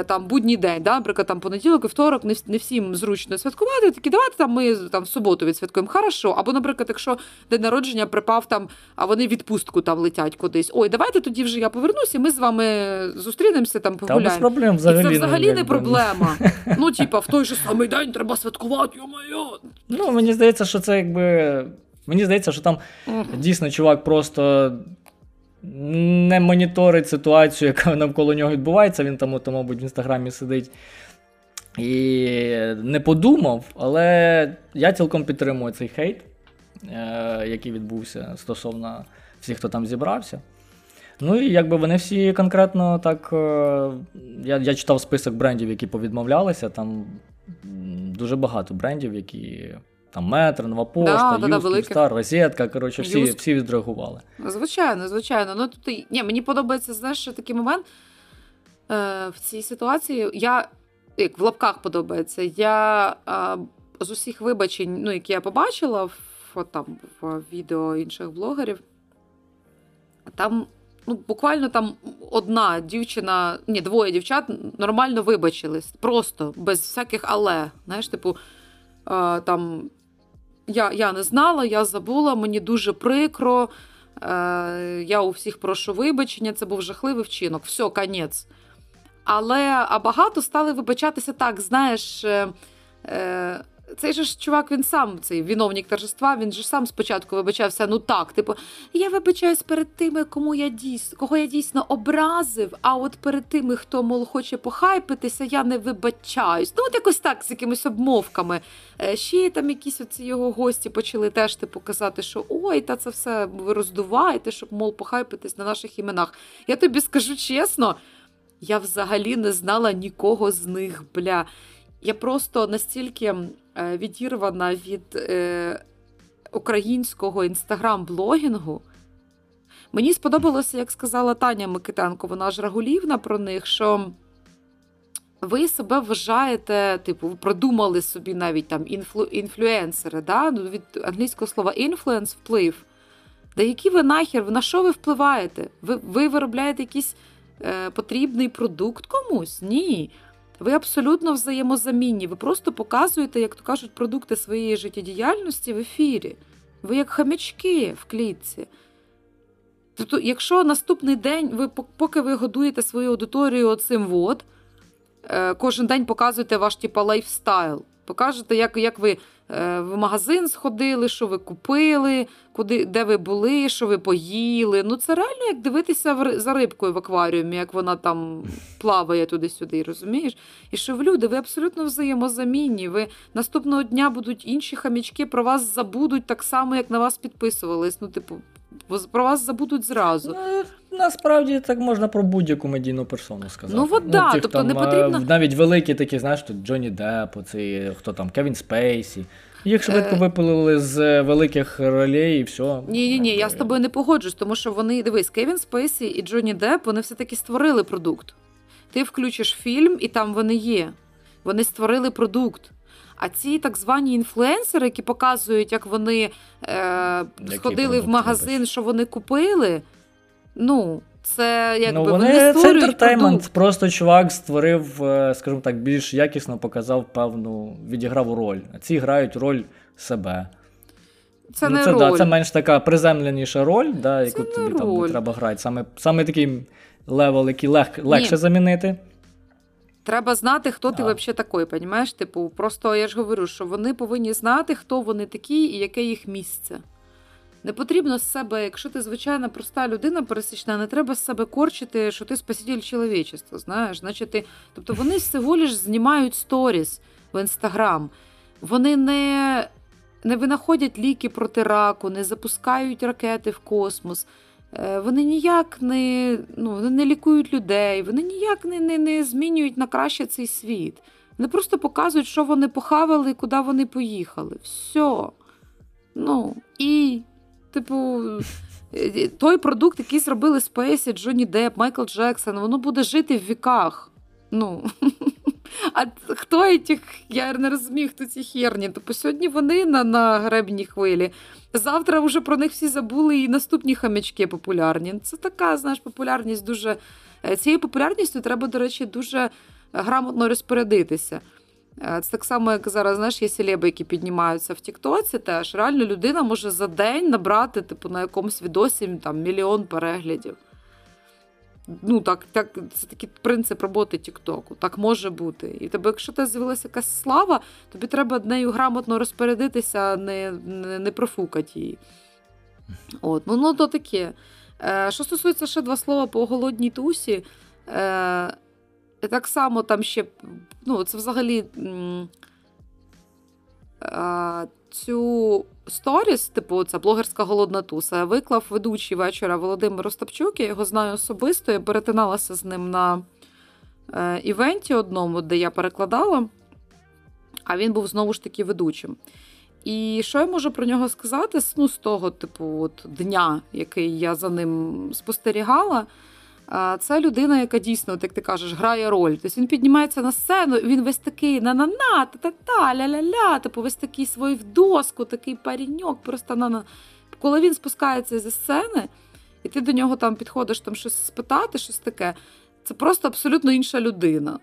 там будній день, да, наприклад, там понеділок і вівторок, не, не всім зручно святкувати, такі давайте там ми там в суботу відсвяткуємо, хорошо, або, наприклад, якщо день народження припав там, а вони відпустку там летять кудись, ой, давайте тоді вже я повернусь і ми з вами зустрінемося, там погуляємо. Та без проблем взагалі. І це взагалі не проблема. Ну, типа, в той же самий день треба святкувати, йо-моє. Ну, мені здається, що це якби... Мені здається, що там дійсно чувак просто не моніторить ситуацію, яка навколо нього відбувається. Він там, от, мабуть, в Інстаграмі сидить і не подумав, але я цілком підтримую цей хейт, який відбувся стосовно всіх, хто там зібрався. Ну і якби вони всі конкретно так, я, я читав список брендів, які повідмовлялися, там дуже багато брендів, які там Метро, Нова Пошта, да, Юст, Київстар, да, Розетка, коротше, всі, всі відреагували. Звичайно, звичайно. Ну, тут і... Ні, мені подобається, знаєш, такий момент е, в цій ситуації, я, як в лапках подобається, я е, з усіх вибачень, ну, які я побачила в, там, в відео інших блогерів, там, ну, буквально там одна дівчина, ні, двоє дівчат нормально вибачились, просто, без всяких але, знаєш, типу, е, там, я, я не знала, я забула, мені дуже прикро, е, я у всіх прошу вибачення, це був жахливий вчинок, все, кінець. Але, а багато стали вибачатися так, знаєш, е, е, цей же ж чувак, він сам, цей виновник торжества, він же сам спочатку вибачався, ну так, типу, я вибачаюсь перед тими, кому я дійсно, кого я дійсно образив, а от перед тими, хто, мол, хоче похайпитися, я не вибачаюсь. Ну, от якось так, з якимись обмовками. Ще там якісь оці його гості почали теж, типу, казати, що ой, та це все ви роздуваєте, щоб, мол, похайпитись на наших іменах. Я тобі скажу чесно, я взагалі не знала нікого з них, бля. Я просто настільки відірвана від е, українського інстаграм-блогінгу. Мені сподобалося, як сказала Таня Микитенко, вона ж Рагулівна, про них, що ви себе вважаєте, типу, продумали собі навіть там інфлю, інфлюенсери, да? Від англійського слова influence – вплив. Да які ви нахер, на що ви впливаєте? Ви, ви виробляєте якийсь е, потрібний продукт комусь? Ні. Ви абсолютно взаємозамінні, ви просто показуєте, як то кажуть, продукти своєї життєдіяльності в ефірі. Ви як хомячки в клітці. Тобто, якщо наступний день, ви, поки ви годуєте свою аудиторію оцим вот, кожен день показуєте ваш типа лайфстайл, покажете, як, як ви в магазин сходили, що ви купили, куди, де ви були, що ви поїли. Ну це реально як дивитися за рибкою в акваріумі, як вона там плаває туди-сюди, розумієш? І що в люди, ви абсолютно взаємозамінні, ви наступного дня будуть інші хам'ячки, про вас забудуть так само, як на вас підписувались, ну типу, про вас забудуть зразу. Ну, насправді так можна про будь-яку медійну персону сказати. Ну, от, ну, да, тих, тобто там, не потрібно... Навіть великі такі, знаєш, тут Джонні Деп, оцей, хто там, Кевін Спейсі. Їх швидко е... випилили з великих ролей і все. Ні-ні-ні, я з тобою не погоджусь, тому що вони, дивись, Кевін Спейсі і Джонні Деп, вони все-таки створили продукт. Ти включиш фільм, і там вони є. Вони створили продукт. А ці так звані інфлюенсери, які показують, як вони е, сходили в магазин, що вони купили, ну, це якби ну, вони, вони створюють це ентертеймент, продукт. Просто чувак створив, скажімо так, більш якісно показав певну, відіграв роль. А ці грають роль себе. Це ну, не це, роль. Да, це менш така приземленіша роль, да, яку це тобі там не треба грати. Саме, саме такий левел, який лег, легше Ні. замінити. Треба знати, хто ти yeah. взагалі такий, розумієш? Типу, просто я ж говорю, що вони повинні знати, хто вони такі і яке їх місце. Не потрібно з себе, якщо ти звичайна проста людина пересічна, не треба з себе корчити, що ти спаситель чоловічества, знаєш? Значить, ти... Тобто вони всього лиш знімають сторіс в Інстаграм. Вони не... не винаходять ліки проти раку, не запускають ракети в космос. Вони ніяк не, ну, вони не лікують людей, вони ніяк не, не, не змінюють на краще цей світ. Вони просто показують, що вони похавали і куди вони поїхали. Все. Ну, і, типу, той продукт, який зробили Спейсі, Джонні Деп, Майкл Джексон, воно буде жити в віках. Ну, а хто цих, я не розумію, хто ці херні. Тобто сьогодні вони на, на гребній хвилі, завтра вже про них всі забули і наступні хам'ячки популярні. Це така, знаєш, популярність дуже... Цією популярністю треба, до речі, дуже грамотно розпорядитися. Це так само, як зараз, знаєш, є селеби, які піднімаються в тіктоці теж. Реально людина може за день набрати, типу, на якомусь відосі там мільйон переглядів. Ну, так, так, це такий принцип роботи Тік-Току. Так може бути. І тебе, якщо ти з'явилася якась слава, тобі треба нею грамотно розпорядитися, а не, не, не профукати її. От, ну, ну то таке. Е, що стосується ще два слова по Голодній Тусі, е, так само там ще, ну, це взагалі е, цю сторіс, типу, це блогерська Голодна Туса, виклав ведучий вечора Володимир Остапчук, я його знаю особисто, я перетиналася з ним на е, івенті одному, де я перекладала, а він був знову ж таки ведучим. І що я можу про нього сказати, ну, з того, типу, от, дня, який я за ним спостерігала, це людина, яка дійсно, от, як ти кажеш, грає роль. Тобто він піднімається на сцену, він весь такий на-на-на, та-та-та, ля-ля-ля, типу, весь такий свій в доску, такий пареньок, просто на-на. Коли він спускається зі сцени, і ти до нього там підходиш там щось спитати, щось таке, це просто абсолютно інша людина.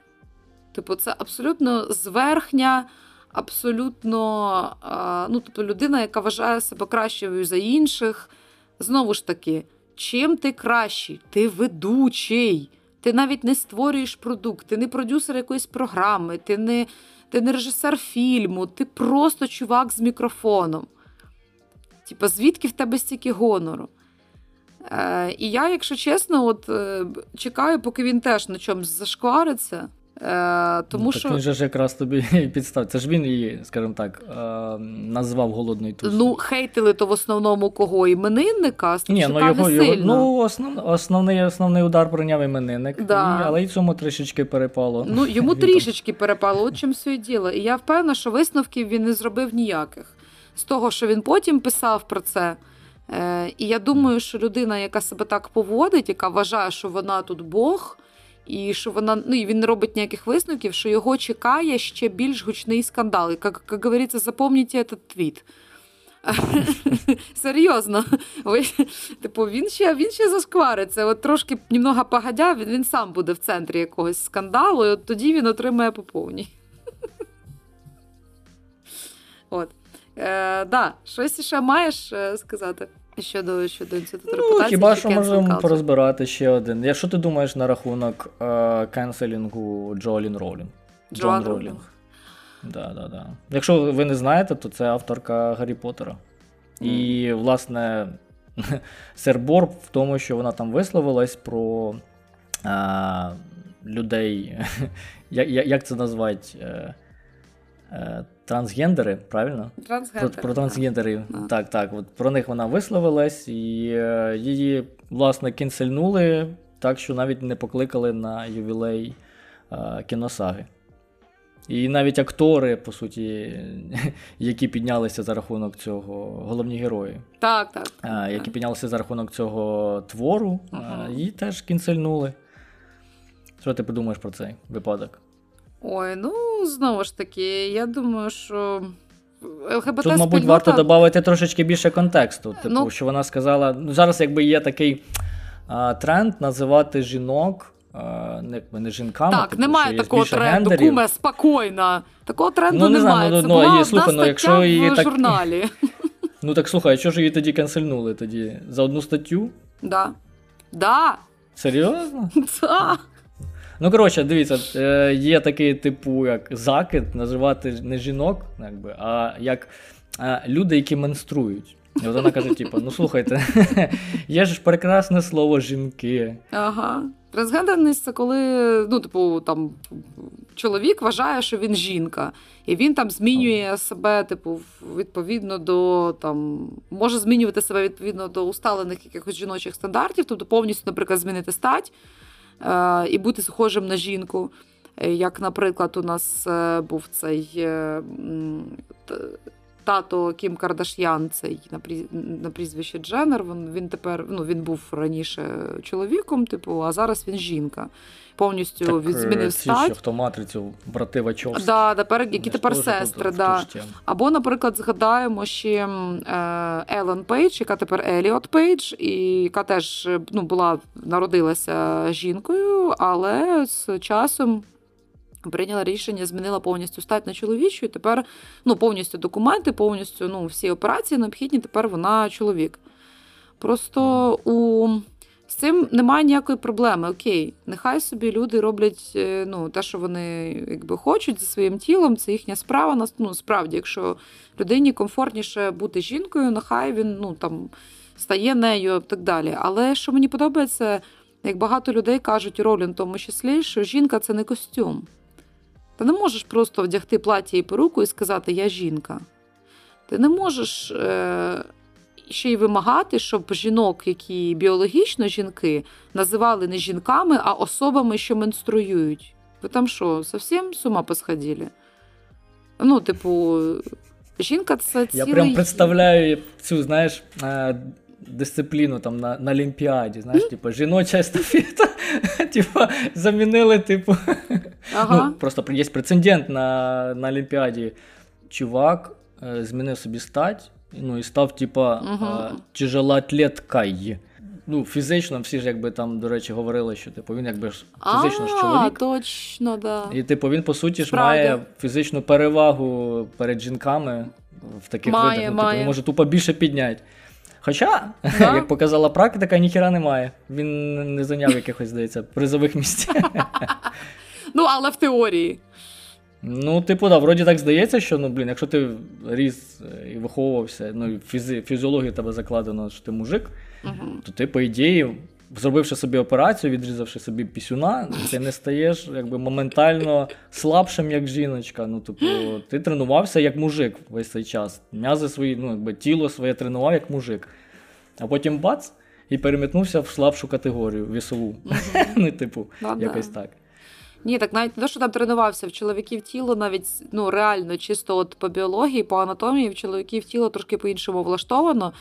Типу, це абсолютно зверхня, абсолютно, ну, тобто людина, яка вважає себе кращою за інших. Знову ж таки, чим ти кращий? Ти ведучий. Ти навіть не створюєш продукт, ти не продюсер якоїсь програми, ти не, ти не режисер фільму, ти просто чувак з мікрофоном. Типа, звідки в тебе стільки гонору? Е, і я, якщо чесно, от, е, чекаю, поки він теж на чомусь зашквариться. Е, тому ну, так що... Він же ж якраз тобі і підстав. Це ж він її, скажімо так, е, назвав Голодною Тусою. Ну, хейтили то в основному кого? Іменинника? Ні, ну, його, його, ну основ, основний, основний удар прийняв іменинник, да. І, але й цьому трішечки перепало. Ну, йому трішечки перепало, от чим все і діло. І я впевнена, що висновків він не зробив ніяких. З того, що він потім писав про це. Е, і я думаю, що людина, яка себе так поводить, яка вважає, що вона тут Бог... І що вона, ну, і він не робить ніяких висновків, що його чекає ще більш гучний скандал. І, як, як говориться, запам'ятайте этот твіт. Серйозно. Типу, він ще, він ще зашквариться. От трошки, німного погодя, він, він сам буде в центрі якогось скандалу, і от тоді він отримає по повній. От. Е, да, щось ще маєш сказати? Щодо, щодо інституту ну, репутації. Хіба що можемо порозбирати ще один. Якщо ти думаєш на рахунок е- кенселінгу Джоан Роулінг. Джоан Роулінг. Да, да, да. Якщо ви не знаєте, то це авторка Гаррі Поттера. Mm. І, власне, сербор в тому, що вона там висловилась про е- людей, як, як це назвати, е- е- трансгендери, правильно? Трансгендери. Про, про трансгендерів. Так, так. так от про них вона висловилась, і е, її, власне, кінцельнули, так що навіть не покликали на ювілей е, кіносаги. І навіть актори, по суті, які піднялися за рахунок цього, головні герої. Так, так. Е, які піднялися за рахунок цього твору, ага. е, її теж кінцельнули. Що ти подумаєш про цей випадок? Ой, ну, знову ж таки, я думаю, що ЛГБТ-спільнота... Тут, мабуть, варто додати трошечки більше контексту. Типу, ну... що вона сказала... Ну, зараз, якби, є такий а, тренд називати жінок а, не, не жінками. Так, типу, немає такого тренду, гендерів. Куме, спокійно. Такого тренду ну, не немає. Знаю, ну, це ну, була слухай, одна ну, якщо її в так... журналі. Ну, так, слухай, а чого ж її тоді канцельнули? Тоді? За одну статтю? Да. Да. Серйозно? Да. Ну, коротше, дивіться, є такий, типу, як закид, називати не жінок, якби, а як а люди, які менструють. І от вона каже, типу, ну, слухайте, є ж прекрасне слово «жінки». Ага. Трансгендерність – це коли, ну, типу, там, чоловік вважає, що він жінка. І він там змінює себе, типу, відповідно до, там, може змінювати себе відповідно до усталених якихось жіночих стандартів, тобто повністю, наприклад, змінити стать. І бути схожим на жінку, як, наприклад, у нас був цей тато Кім Кардаш'ян, цей на прізвище Дженнер, він, він тепер, ну, він був раніше чоловіком, типу, а зараз він жінка. Повністю так, він змінив стать. Так, ці, що хто матрицю, брати Вачовські. Да, тепер, які тепер сестри, да. Або, наприклад, згадаємо ще Елен Пейдж, яка тепер Еліот Пейдж, і яка теж, ну, була, народилася жінкою, але з часом прийняла рішення, змінила повністю стать на чоловічу, і тепер, ну, повністю документи, повністю, ну, всі операції необхідні, тепер вона чоловік. Просто у З цим немає ніякої проблеми. Окей, нехай собі люди роблять, ну, те, що вони якби хочуть зі своїм тілом, це їхня справа. Ну, справді, якщо людині комфортніше бути жінкою, нехай він, ну, там, стає нею і так далі. Але що мені подобається, як багато людей кажуть, Роулінг в тому числі, що жінка – це не костюм. Ти не можеш просто вдягти плаття і перуку і сказати «я жінка». Ти не можеш е- ще й вимагати, щоб жінок, які біологічно жінки, називали не жінками, а особами, що менструюють. Ви там що, зовсім з ума посходили? Ну, типу, жінка – це цілий... Я прям представляю цю, знаєш, дисципліну там на, на Олімпіаді, знаєш, mm-hmm. типу, жіноча естафета, типу, замінили, типу... Ага. Ну, просто є прецедент на, на Олімпіаді. Чувак е, змінив собі стать, ну, і став, типа, угу. тяжелоатлеткою. Ну, фізично, всі ж, якби, там, до речі, говорили, що, типу, він, якби, ж фізично ж чоловік. А, точно, да. І, типу, він, по суті, ж має фізичну перевагу перед жінками в таких має, видах. Ну, має. Типу, він може тупо більше підняти. Хоча, да? як показала практика, ніхіра немає. Він не зайняв якихось, здається, призових місць. Ну, але в теорії. Ну, типу, да, вроді так здається, що, ну, блін, якщо ти ріс і виховувався, ну, і фізи- фізіологію тебе закладено, що ти мужик, uh-huh. то ти, по ідеї, зробивши собі операцію, відрізавши собі пісюна, ти не стаєш, якби, моментально слабшим, як жіночка. Ну, типу, ти тренувався як мужик весь цей час. М'язи свої, ну, якби, тіло своє тренував як мужик. А потім бац, і перемітнувся в слабшу категорію, вісову. Uh-huh. Ну, типу, well, якось yeah. так. Ні, так навіть не те, що там тренувався, в чоловіків тіло навіть, ну, реально, чисто от по біології, по анатомії, в чоловіків тіло трошки по-іншому влаштовано,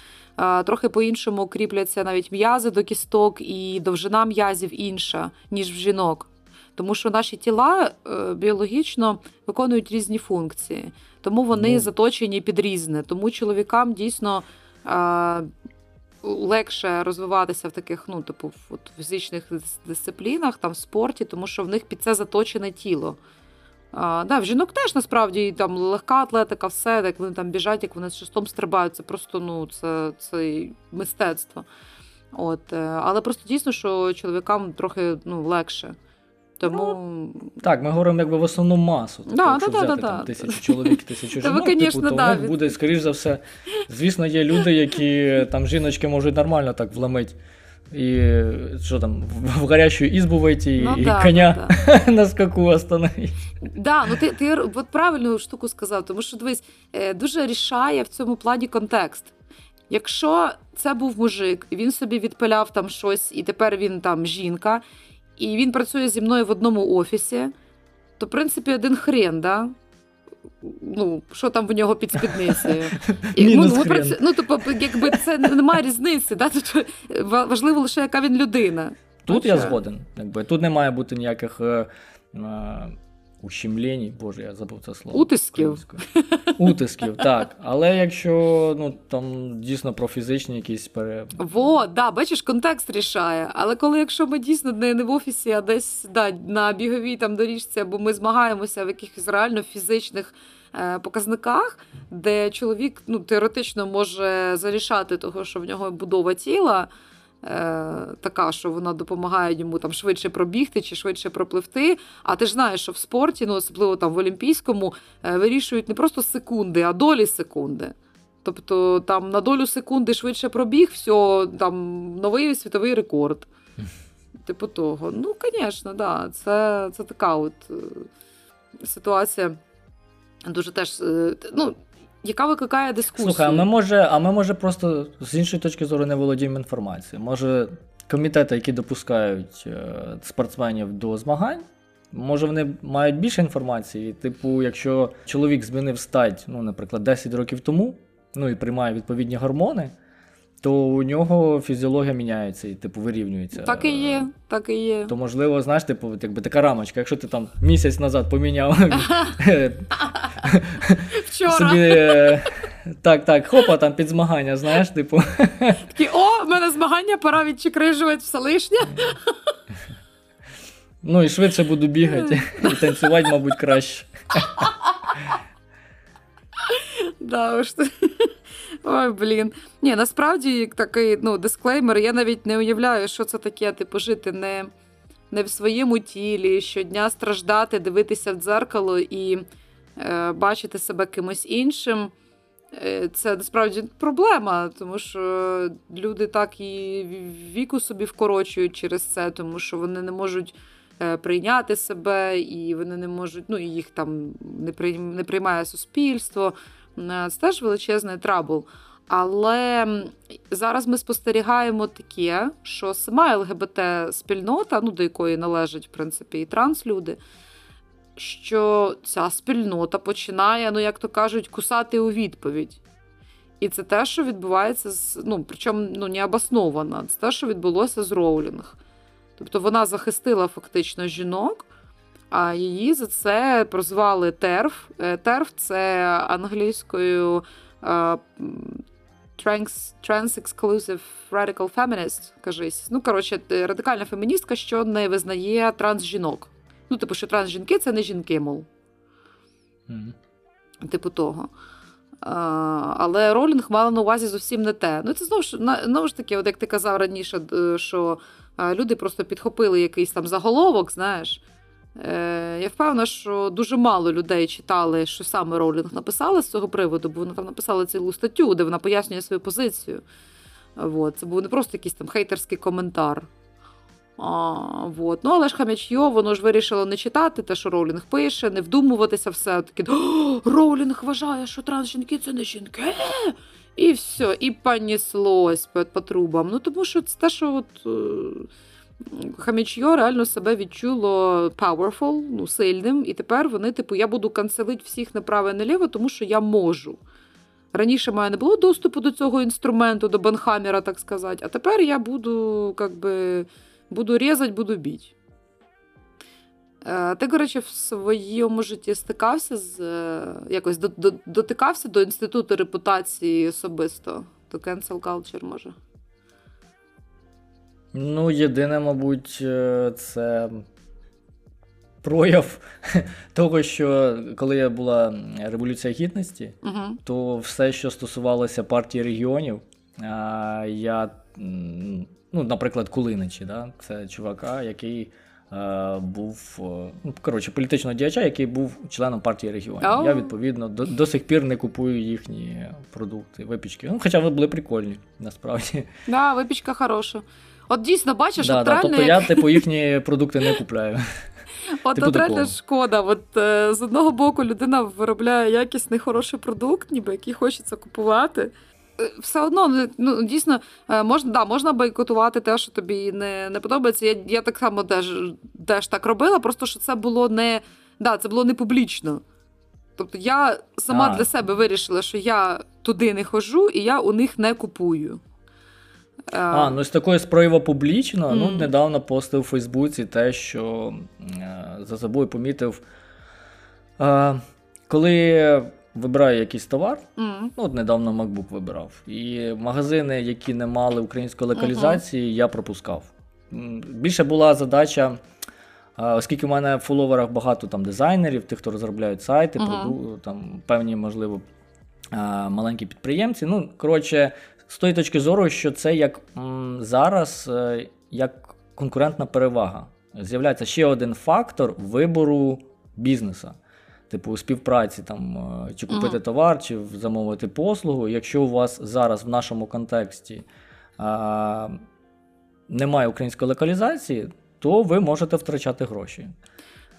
трохи по-іншому кріпляться навіть м'язи до кісток і довжина м'язів інша, ніж в жінок. Тому що наші тіла біологічно виконують різні функції, тому вони mm. заточені під різне. Тому чоловікам дійсно легше розвиватися в таких, ну, типу, от, фізичних дисциплінах, там, в спорті, тому що в них під це заточене тіло. А, да, в жінок теж, насправді, там, легка атлетика, все, як вони там біжать, як вони з шестом стрибають, це просто, ну, це, це мистецтво. От, але просто дійсно, що чоловікам трохи, ну, легше. Тому... Ну, так, ми говоримо, якби, в основному масу. Тобто, да, якщо да, взяти да, там, да. тисячу чоловік, тисячу жінок, ви, конечно, типу, да, то в них буде, скоріш за все, звісно, є люди, які там жіночки можуть нормально так вламити. І що там, в гарячу ізбу вийти, ну, і да, коня да, да. на скаку остановити. Так, да, ну ти, ти от правильну штуку сказав, тому що, дивись, дуже рішає в цьому плані контекст. Якщо це був мужик, він собі відпиляв там щось, і тепер він там жінка, і він працює зі мною в одному офісі, то, в принципі, один хрен, да? Ну, що там в нього під спідницею? Мінус хрен. Працю... Ну, тобто, якби це немає різниці, да? Тут важливо лише, яка він людина. Тут я згоден. Якби. Тут не має бути ніяких е, е, ущемлень, боже, я забув це слово. Утисків. Утисків, так. Але якщо, ну, там дійсно про фізичні якісь пере... Во, да, бачиш, контекст рішає. Але коли, якщо ми дійсно не, не в офісі, а десь да, на біговій там доріжці, або ми змагаємося в якихось реально фізичних е, показниках, де чоловік, ну, теоретично може зарішати того, що в нього будова тіла, така, що вона допомагає йому там швидше пробігти чи швидше пропливти, а ти ж знаєш, що в спорті, ну, особливо там в олімпійському, вирішують не просто секунди, а долі секунди. Тобто там на долю секунди швидше пробіг, все, там новий світовий рекорд. Типу того. Ну, звісно, да, це, це така от ситуація дуже теж, ну, яка викликає дискусію. Слухай, а ми, може, а ми, може, просто з іншої точки зору не володіємо інформацією. Може, комітети, які допускають спортсменів до змагань, може, вони мають більше інформації. Типу, якщо чоловік змінив стать, ну, наприклад, десять років тому, ну, і приймає відповідні гормони, то у нього фізіологія міняється і, типу, вирівнюється. Так і є, так і є. То, можливо, знаєш, типу, якби така рамочка, якщо ти там місяць назад поміняв вчора собі, так, так, хопа, там під змагання, знаєш, типу. Такі, о, в мене змагання, пора відчикрижувати все лишнє. Ну і швидше буду бігати і танцювати, мабуть, краще. Да, уж. Ой, блін. Ні, насправді такий, ну, дисклеймер, я навіть не уявляю, що це таке, типу, жити не, не в своєму тілі, щодня страждати, дивитися в дзеркало і е, бачити себе кимось іншим. Це, насправді, проблема, тому що люди так і віку собі вкорочують через це, тому що вони не можуть прийняти себе, і вони не можуть, ну, їх там не приймає суспільство. Це теж величезний трабл. Але зараз ми спостерігаємо таке, що сама ЛГБТ-спільнота, ну, до якої належать, в принципі, і транслюди, що ця спільнота починає, ну, як то кажуть, кусати у відповідь. І це те, що відбувається, з, ну, причому, ну, не обосновано, це те, що відбулося з Роулінг. Тобто вона захистила фактично жінок, а її за це прозвали терф. Терф – це англійською uh, trans, trans-exclusive radical feminist, кажись. Ну, коротше, радикальна феміністка, що не визнає транс-жінок. Ну, типу, що транс-жінки – це не жінки, мов. Mm-hmm. Типу того. А, але Роулінг мала на увазі зовсім не те. Ну, це знову ж, знову ж таки, от як ти казав раніше, що люди просто підхопили якийсь там заголовок, знаєш. Е, я впевнена, що дуже мало людей читали, що саме Роулінг написала з цього приводу, бо вона там написала цілу статтю, де вона пояснює свою позицію. От. Це був не просто якийсь там хейтерський коментар. А, вот. Ну, але ж хам'ячйо, воно ж вирішило не читати те, що Роулінг пише, не вдумуватися все. Таке, Роулінг вважає, що трансжінки – це не жінки. І все, і понеслось по, по трубам. Ну, тому що це те, що от, хам'ячйо реально себе відчуло powerful, ну, сильним. І тепер вони, типу, я буду канцелити всіх направо і наліво, тому що я можу. Раніше в мене не було доступу до цього інструменту, до банхаммера, так сказати. А тепер я буду, як би... Буду різати, буду бити. Ти, коротше, в своєму житті стикався з... Якось до, до, дотикався до інституту репутації особисто? До cancel culture, може? Ну, єдине, мабуть, це прояв того, що коли була Революція Гідності, угу. то все, що стосувалося партії регіонів, я... Ну, наприклад, Кулиничі, да? Це чувака, який е, був, ну, коротше, політичного діяча, який був членом партії регіонів. Oh. Я, відповідно, до, до сих пір не купую їхні продукти, випічки. Ну, хоча вони були прикольні, насправді. Да, випічка хороша. От дійсно, бачиш, да, от да, реально... Тобто як... я, типу, їхні продукти не купляю. От, типу, от реально шкода. От, е, з одного боку, людина виробляє якісний, хороший продукт, ніби, який хочеться купувати. Все одно, ну, дійсно, можна, да, можна бойкотувати те, що тобі не, не подобається. Я, я так само теж, теж так робила, просто що це було не, да, це було не публічно. Тобто я сама а. для себе вирішила, що я туди не ходжу і я у них не купую. А, ну з такої спроява публічно, mm. ну, недавно постив у Фейсбуці те, що е, за собою помітив, е, коли... Вибираю якийсь товар, mm. ну, от недавно MacBook вибирав. І магазини, які не мали української локалізації, uh-huh. я пропускав. Більше була задача, оскільки в мене в фоловерах багато там дизайнерів, тих, хто розробляють сайти, uh-huh. проду, там, певні, можливо, маленькі підприємці. Ну, коротше, з тої точки зору, що це як м, зараз, як конкурентна перевага. З'являється ще один фактор вибору бізнесу. Типу співпраці, там, чи купити uh-huh. товар, чи замовити послугу. Якщо у вас зараз в нашому контексті а, немає української локалізації, то ви можете втрачати гроші.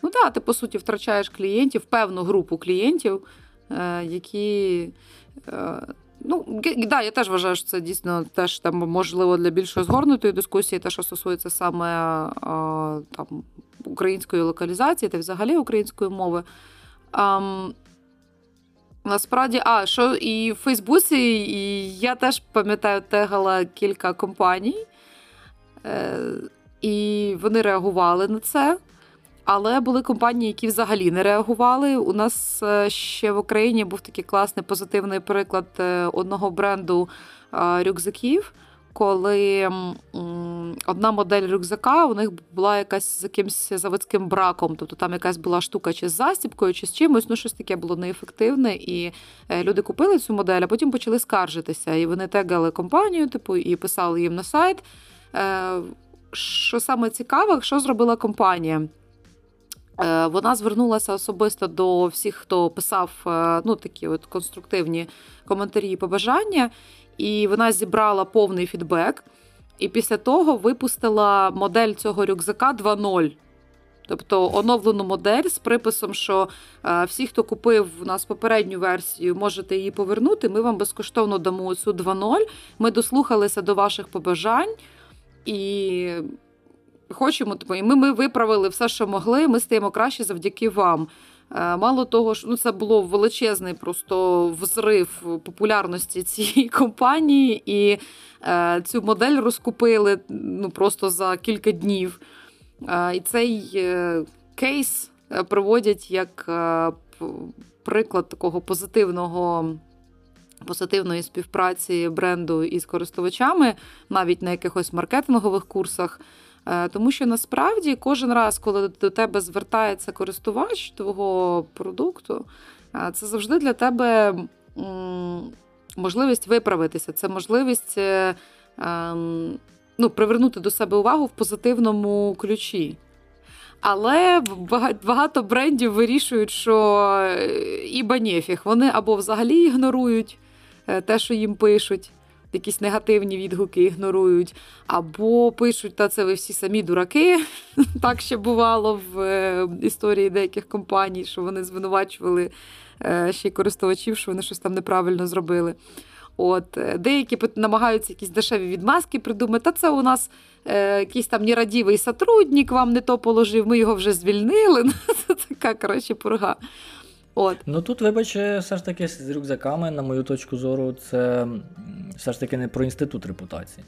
Ну так, да, ти по суті втрачаєш клієнтів, певну групу клієнтів, які... Ну, да, я теж вважаю, що це дійсно теж там можливо для більш розгорнутої дискусії, те, що стосується саме там, української локалізації та взагалі української мови. Um, насправді, а, що і в Фейсбуці, і я теж пам'ятаю, тегала кілька компаній, е, і вони реагували на це, але були компанії, які взагалі не реагували. У нас ще в Україні був такий класний позитивний приклад одного бренду е, рюкзаків, коли одна модель рюкзака у них була якась з якимсь заводським браком, тобто там якась була штука чи з застібкою, чи з чимось, ну щось таке було неефективне, і люди купили цю модель, а потім почали скаржитися, і вони тегали компанію, типу, і писали їм на сайт. Що саме цікаве, що зробила компанія? Вона звернулася особисто до всіх, хто писав, ну, такі от конструктивні коментарі і побажання, і вона зібрала повний фідбек, і після того випустила модель цього рюкзака два нуль. Тобто оновлену модель з приписом, що всі, хто купив у нас попередню версію, можете її повернути, ми вам безкоштовно дамо цю два нуль, ми дослухалися до ваших побажань, і... хочемо, і ми, ми виправили все, що могли, ми стаємо краще завдяки вам. Мало того, що ну, це було величезний просто взрив популярності цієї компанії, і е, цю модель розкупили ну, просто за кілька днів. Е, і цей е, кейс приводять як е, приклад такого позитивного... позитивної співпраці бренду із користувачами, навіть на якихось маркетингових курсах. Тому що насправді кожен раз, коли до тебе звертається користувач твого продукту, це завжди для тебе можливість виправитися, це можливість ну, привернути до себе увагу в позитивному ключі. Але багато брендів вирішують, що іба нєфіг, вони або взагалі ігнорують те, що їм пишуть, якісь негативні відгуки ігнорують, або пишуть, та це ви всі самі дураки, так ще бувало в історії деяких компаній, що вони звинувачували ще й користувачів, що вони щось там неправильно зробили. От, деякі намагаються якісь дешеві відмазки придумати, та це у нас е, якийсь там нерадивий сотрудник вам не то положив, ми його вже звільнили, це така, коротше, пурга. От. Ну тут, вибач, все ж таки з рюкзаками, на мою точку зору, це все ж таки не про інститут репутації.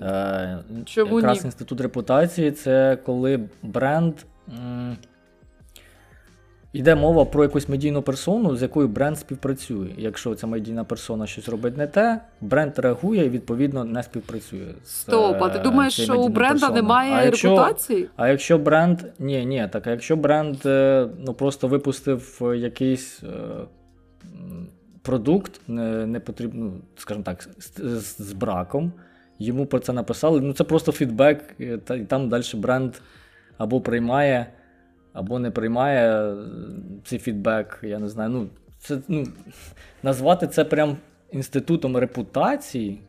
Е, Чому якраз ні? Інститут репутації – це коли бренд... М- Йде мова про якусь медійну персону, з якою бренд співпрацює. Якщо ця медійна персона щось робить не те, бренд реагує і, відповідно, не співпрацює. Стоп, а ти думаєш, що у бренда персони. Немає а якщо, репутації? А якщо бренд... Ні, ні, так, а якщо бренд ну, просто випустив якийсь продукт, не, не потрібно, скажімо так, з, з браком, йому про це написали, ну це просто фідбек, і там далі бренд або приймає... або не приймає цей фідбек, я не знаю, ну, це, ну, назвати це прям інститутом репутації,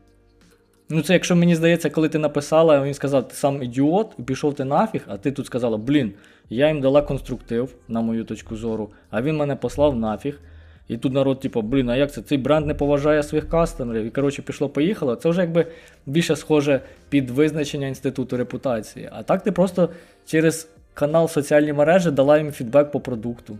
ну, це, якщо мені здається, коли ти написала, він сказав, ти сам ідіот, і пішов ти нафіг, а ти тут сказала, блін, я їм дала конструктив, на мою точку зору, а він мене послав нафіг, і тут народ, типу, блін, а як це, цей бренд не поважає своїх кастомерів, і, коротше, пішло-поїхало, це вже, якби, більше схоже під визначення інституту репутації, а так ти просто через... канал соціальні мережі дала їм фідбек по продукту.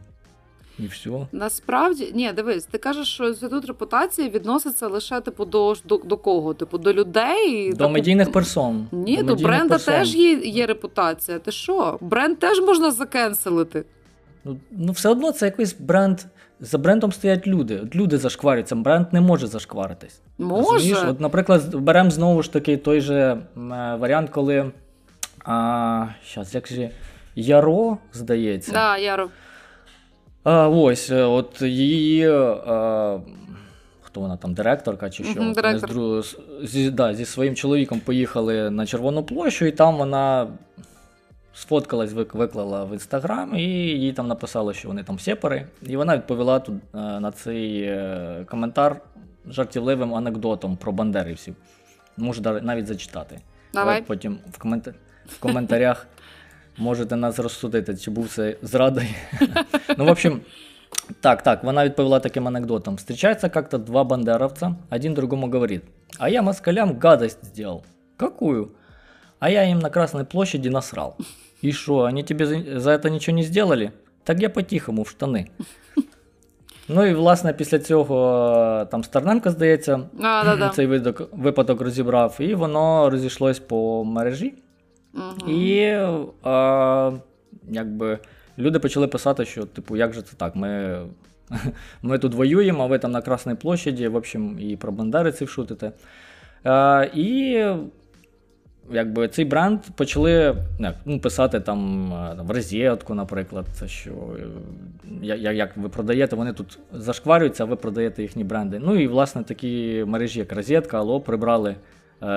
І все. Насправді, ні, дивись, ти кажеш, що інститут репутації відноситься лише типу до, до, до кого? Типу до людей? До так, медійних персон. Ні, до, до бренда персон. Теж є, є репутація. Ти що? Бренд теж можна закенселити. Ну, ну все одно це якийсь бренд. За брендом стоять люди. Люди зашкварюються, бренд не може зашкваритись. Може. Розумієш? От, наприклад, беремо знову ж таки той же варіант, коли а, щас, як же Яро, здається. Да, Яро. А, ось, от її, а, хто вона там, директорка чи що? Директор. Вони з, зі, да, зі своїм чоловіком поїхали на Червону площу, і там вона сфоткалась, виклала в Instagram, і їй там написали, що вони там сепари. І вона відповіла тут, на цей коментар жартівливим анекдотом про бандерівців. Можу навіть зачитати. Давай. Потім в, коментар... в коментарях... Можете нас розсудити, чи був це зрадою. Ну, в общем, так, так, вона відповіла таким анекдотом. Встречаются как-то два бандеровца, один другому говорит, а я москалям гадость сделал. Какую? А я им на Красной площади насрал. И шо, они тебе за это ничего не сделали? Так я по-тихому в штаны. Ну і, власне, після цього там Стерненко, здається, а, да, да. цей видок, випадок розібрав, і воно розійшлось по мережі. Угу. І а, якби люди почали писати, що типу, як же це так, ми, ми тут воюємо, а ви там на Красній площаді, в общем, і про бандериців шутите. Е, і якби цей бренд почали як, писати там, там в Розетку, наприклад, що як, як ви продаєте, вони тут зашкварюються, а ви продаєте їхні бренди. Ну і, власне, такі мережі, як Розетка, Алло, прибрали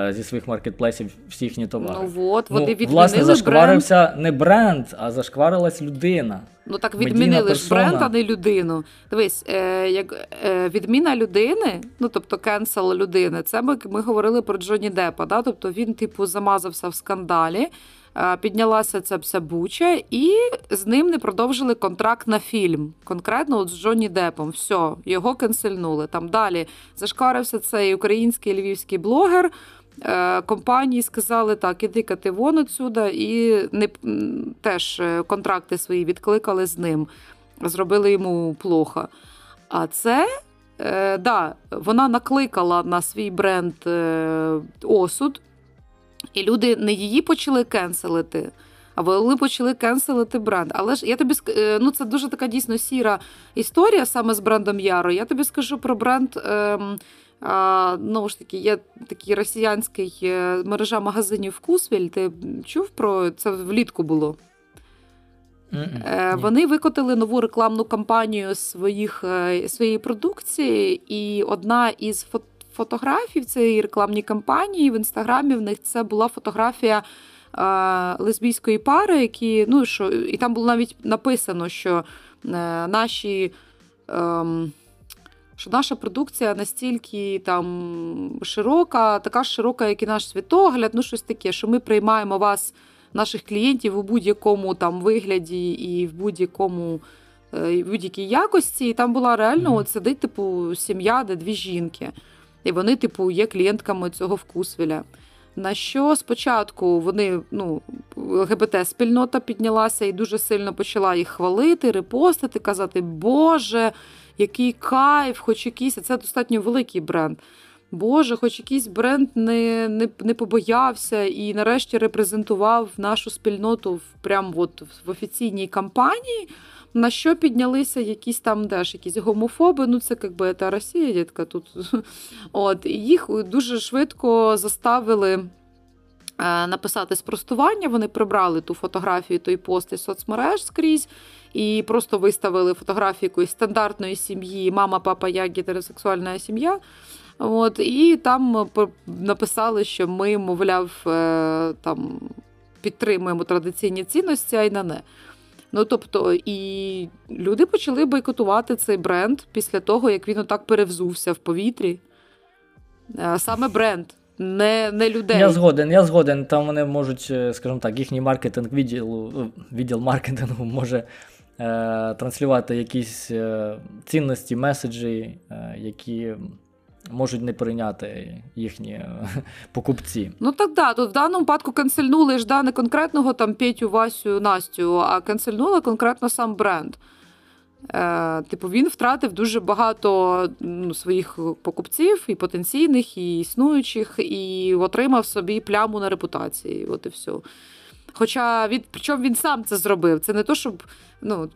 зі своїх маркетплейсів всі їхні товари. Ну, от, ну, вони власне, зашкварився бренд. Не бренд, а зашкварилась людина. Ну так відмінили ж бренд, а не людину. Дивись, е, як е, відміна людини, ну тобто кенсел людини, це ми, ми говорили про Джонні Депа, да? Тобто він типу замазався в скандалі, е, піднялася ця вся буча, і з ним не продовжили контракт на фільм, конкретно от з Джонні Депом. Все, його кенсельнули. Там далі зашкарився цей український львівський блогер, компанії сказали, так, іди-ка ти вон отсюда, і не, теж контракти свої відкликали з ним, зробили йому плохо. А це, е, да, вона накликала на свій бренд е, осуд, і люди не її почали кенселити, а вони почали кенселити бренд. Але ж я тобі ск... ну це дуже така дійсно сіра історія саме з брендом Яро. Я тобі скажу про бренд... Е, А, ну ж таки, є такий росіянський мережа магазинів «Вкусвіль». Ти чув про це? Влітку було. Mm-mm. Вони викотили нову рекламну кампанію своїх, своєї продукції, і одна із фото- фотографій цієї рекламній кампанії в Інстаграмі в них це була фотографія а, лесбійської пари, які, ну, що, і там було навіть написано, що а, наші... А, що наша продукція настільки там широка, така ж широка, як і наш світогляд, ну щось таке, що ми приймаємо вас, наших клієнтів, у будь-якому там вигляді і в будь-якому в будь-якій якості. І там була реально от сидить типу сім'я, де дві жінки, і вони типу є клієнтками цього «Вкусвіля». На що спочатку вони, ну, ЛГБТ-спільнота піднялася і дуже сильно почала їх хвалити, репостити, казати, боже, який кайф, хоч якийсь, це достатньо великий бренд. Боже, хоч якийсь бренд не, не, не побоявся і нарешті репрезентував нашу спільноту прямо от в офіційній кампанії, на що піднялися якісь там теж якісь гомофоби, ну це якби та Росія, дітка, тут. От, і їх дуже швидко заставили написати спростування, вони прибрали ту фотографію, той пост із соцмереж скрізь, і просто виставили фотографію якоїсь стандартної сім'ї, мама, папа, я, гетеросексуальна сім'я. От, і там написали, що ми, мовляв, там, підтримуємо традиційні цінності, а й на не. Ну, тобто, і люди почали бойкотувати цей бренд після того, як він отак перевзувся в повітрі. Саме бренд, не, не людей. Я згоден, я згоден. Там вони можуть, скажімо так, їхній маркетинг, відділ, відділ маркетингу може е, транслювати якісь е, цінності, меседжі, е, які... можуть не прийняти їхні покупці. Ну так, да, тут в даному випадку канцельнули ж, да, не конкретного там Петю, Васю, Настю, а канцельнули конкретно сам бренд. Е, типу, він втратив дуже багато ну, своїх покупців, і потенційних, і існуючих, і отримав собі пляму на репутації. От і все. Хоча, від, причому він сам це зробив. Це не то, щоб... Ну,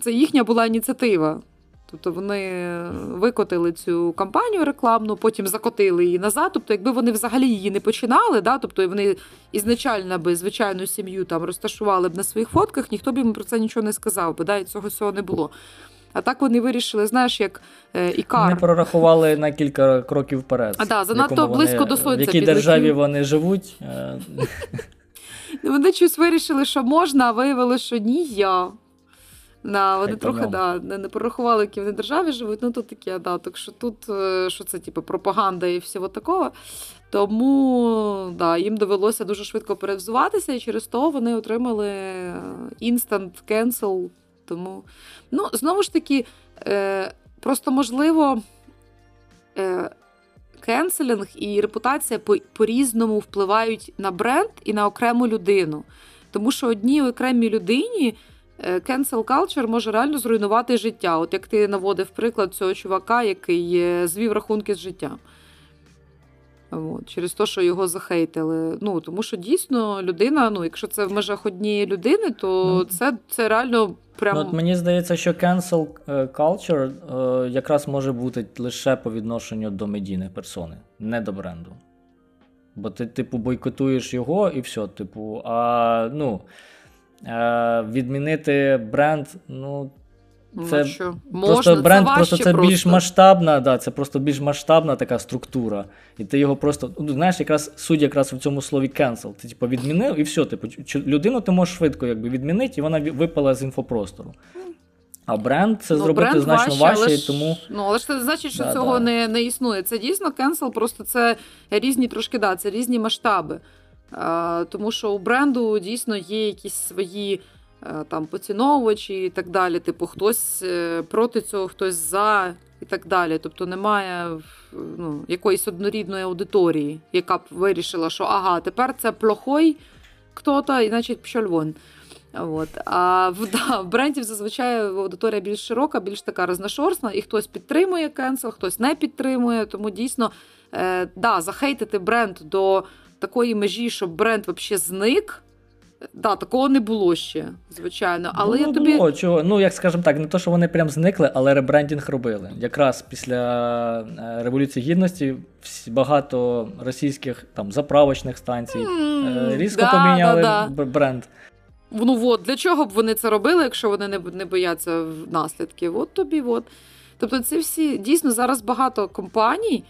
це їхня була ініціатива. Тобто вони викотили цю кампанію рекламну, потім закотили її назад. Тобто, якби вони взагалі її не починали, да, тобто вони ізначально би звичайну сім'ю там розташували б на своїх фотках, ніхто б їм про це нічого не сказав би, да, і цього всього не було. А так вони вирішили, знаєш, як е, Ікар. Не прорахували на кілька кроків вперед. А да, занадто близько вони, до сонця. В якій державі вони живуть. Вони щось вирішили, що можна, а виявили, що ні, я. Да, вони трохи да, не, не порахували, які вони в державі живуть, ну тут таке, да, так що тут, що це типу, пропаганда і всього такого, тому да, їм довелося дуже швидко перевзуватися, і через то вони отримали instant cancel, тому, ну, знову ж таки, е, просто можливо, е, кенселінг і репутація по, по-різному впливають на бренд і на окрему людину, тому що одній окремій людині cancel culture може реально зруйнувати життя. От як ти наводив приклад цього чувака, який звів рахунки з життям. От. Через те, що його захейтили. Ну, тому що дійсно людина, ну, якщо це в межах однієї людини, то ну, це, це реально прям... Ну, от мені здається, що cancel culture якраз може бути лише по відношенню до медійної персони, не до бренду. Бо ти, типу, бойкотуєш його і все, типу, а, ну, відмінити бренд, ну, це ну, можна, просто бренд, це просто це просто. більш масштабна, да, це просто більш масштабна така структура. І ти його просто, ну, знаєш, якраз суть якраз в цьому слові cancel. Ти типу відмінив і все, типу, людину ти можеш швидко якби відмінити, і вона випала з інфопростору. А бренд це ну, зробити бренд значно важче, важче але тому... Ну, але ж це значить, що да, цього да. Не, не існує. Це дійсно cancel, просто це різні трошки, да, це різні масштаби. А, тому що у бренду дійсно є якісь свої там поціновувачі і так далі, типу хтось проти цього, хтось за і так далі. Тобто немає ну, якоїсь однорідної аудиторії, яка б вирішила, що ага, тепер це плохой хто-то, і значить пішов вон. От. А в, да, в брендів зазвичай аудиторія більш широка, більш така розношорстна, і хтось підтримує кенсел, хтось не підтримує, тому дійсно е, да, захейтити бренд до такої межі, щоб бренд взагалі зник, да, такого не було ще, звичайно. Але ну, я тобі... було, чого? Ну, як скажемо так, не то, що вони прям зникли, але ребрендінг робили. Якраз після Революції Гідності багато російських там, заправочних станцій mm, різко да, поміняли да, да. бренд. Ну от, для чого б вони це робили, якщо вони не, не бояться наслідків? От тобі, от. Тобто це всі, дійсно, зараз багато компаній,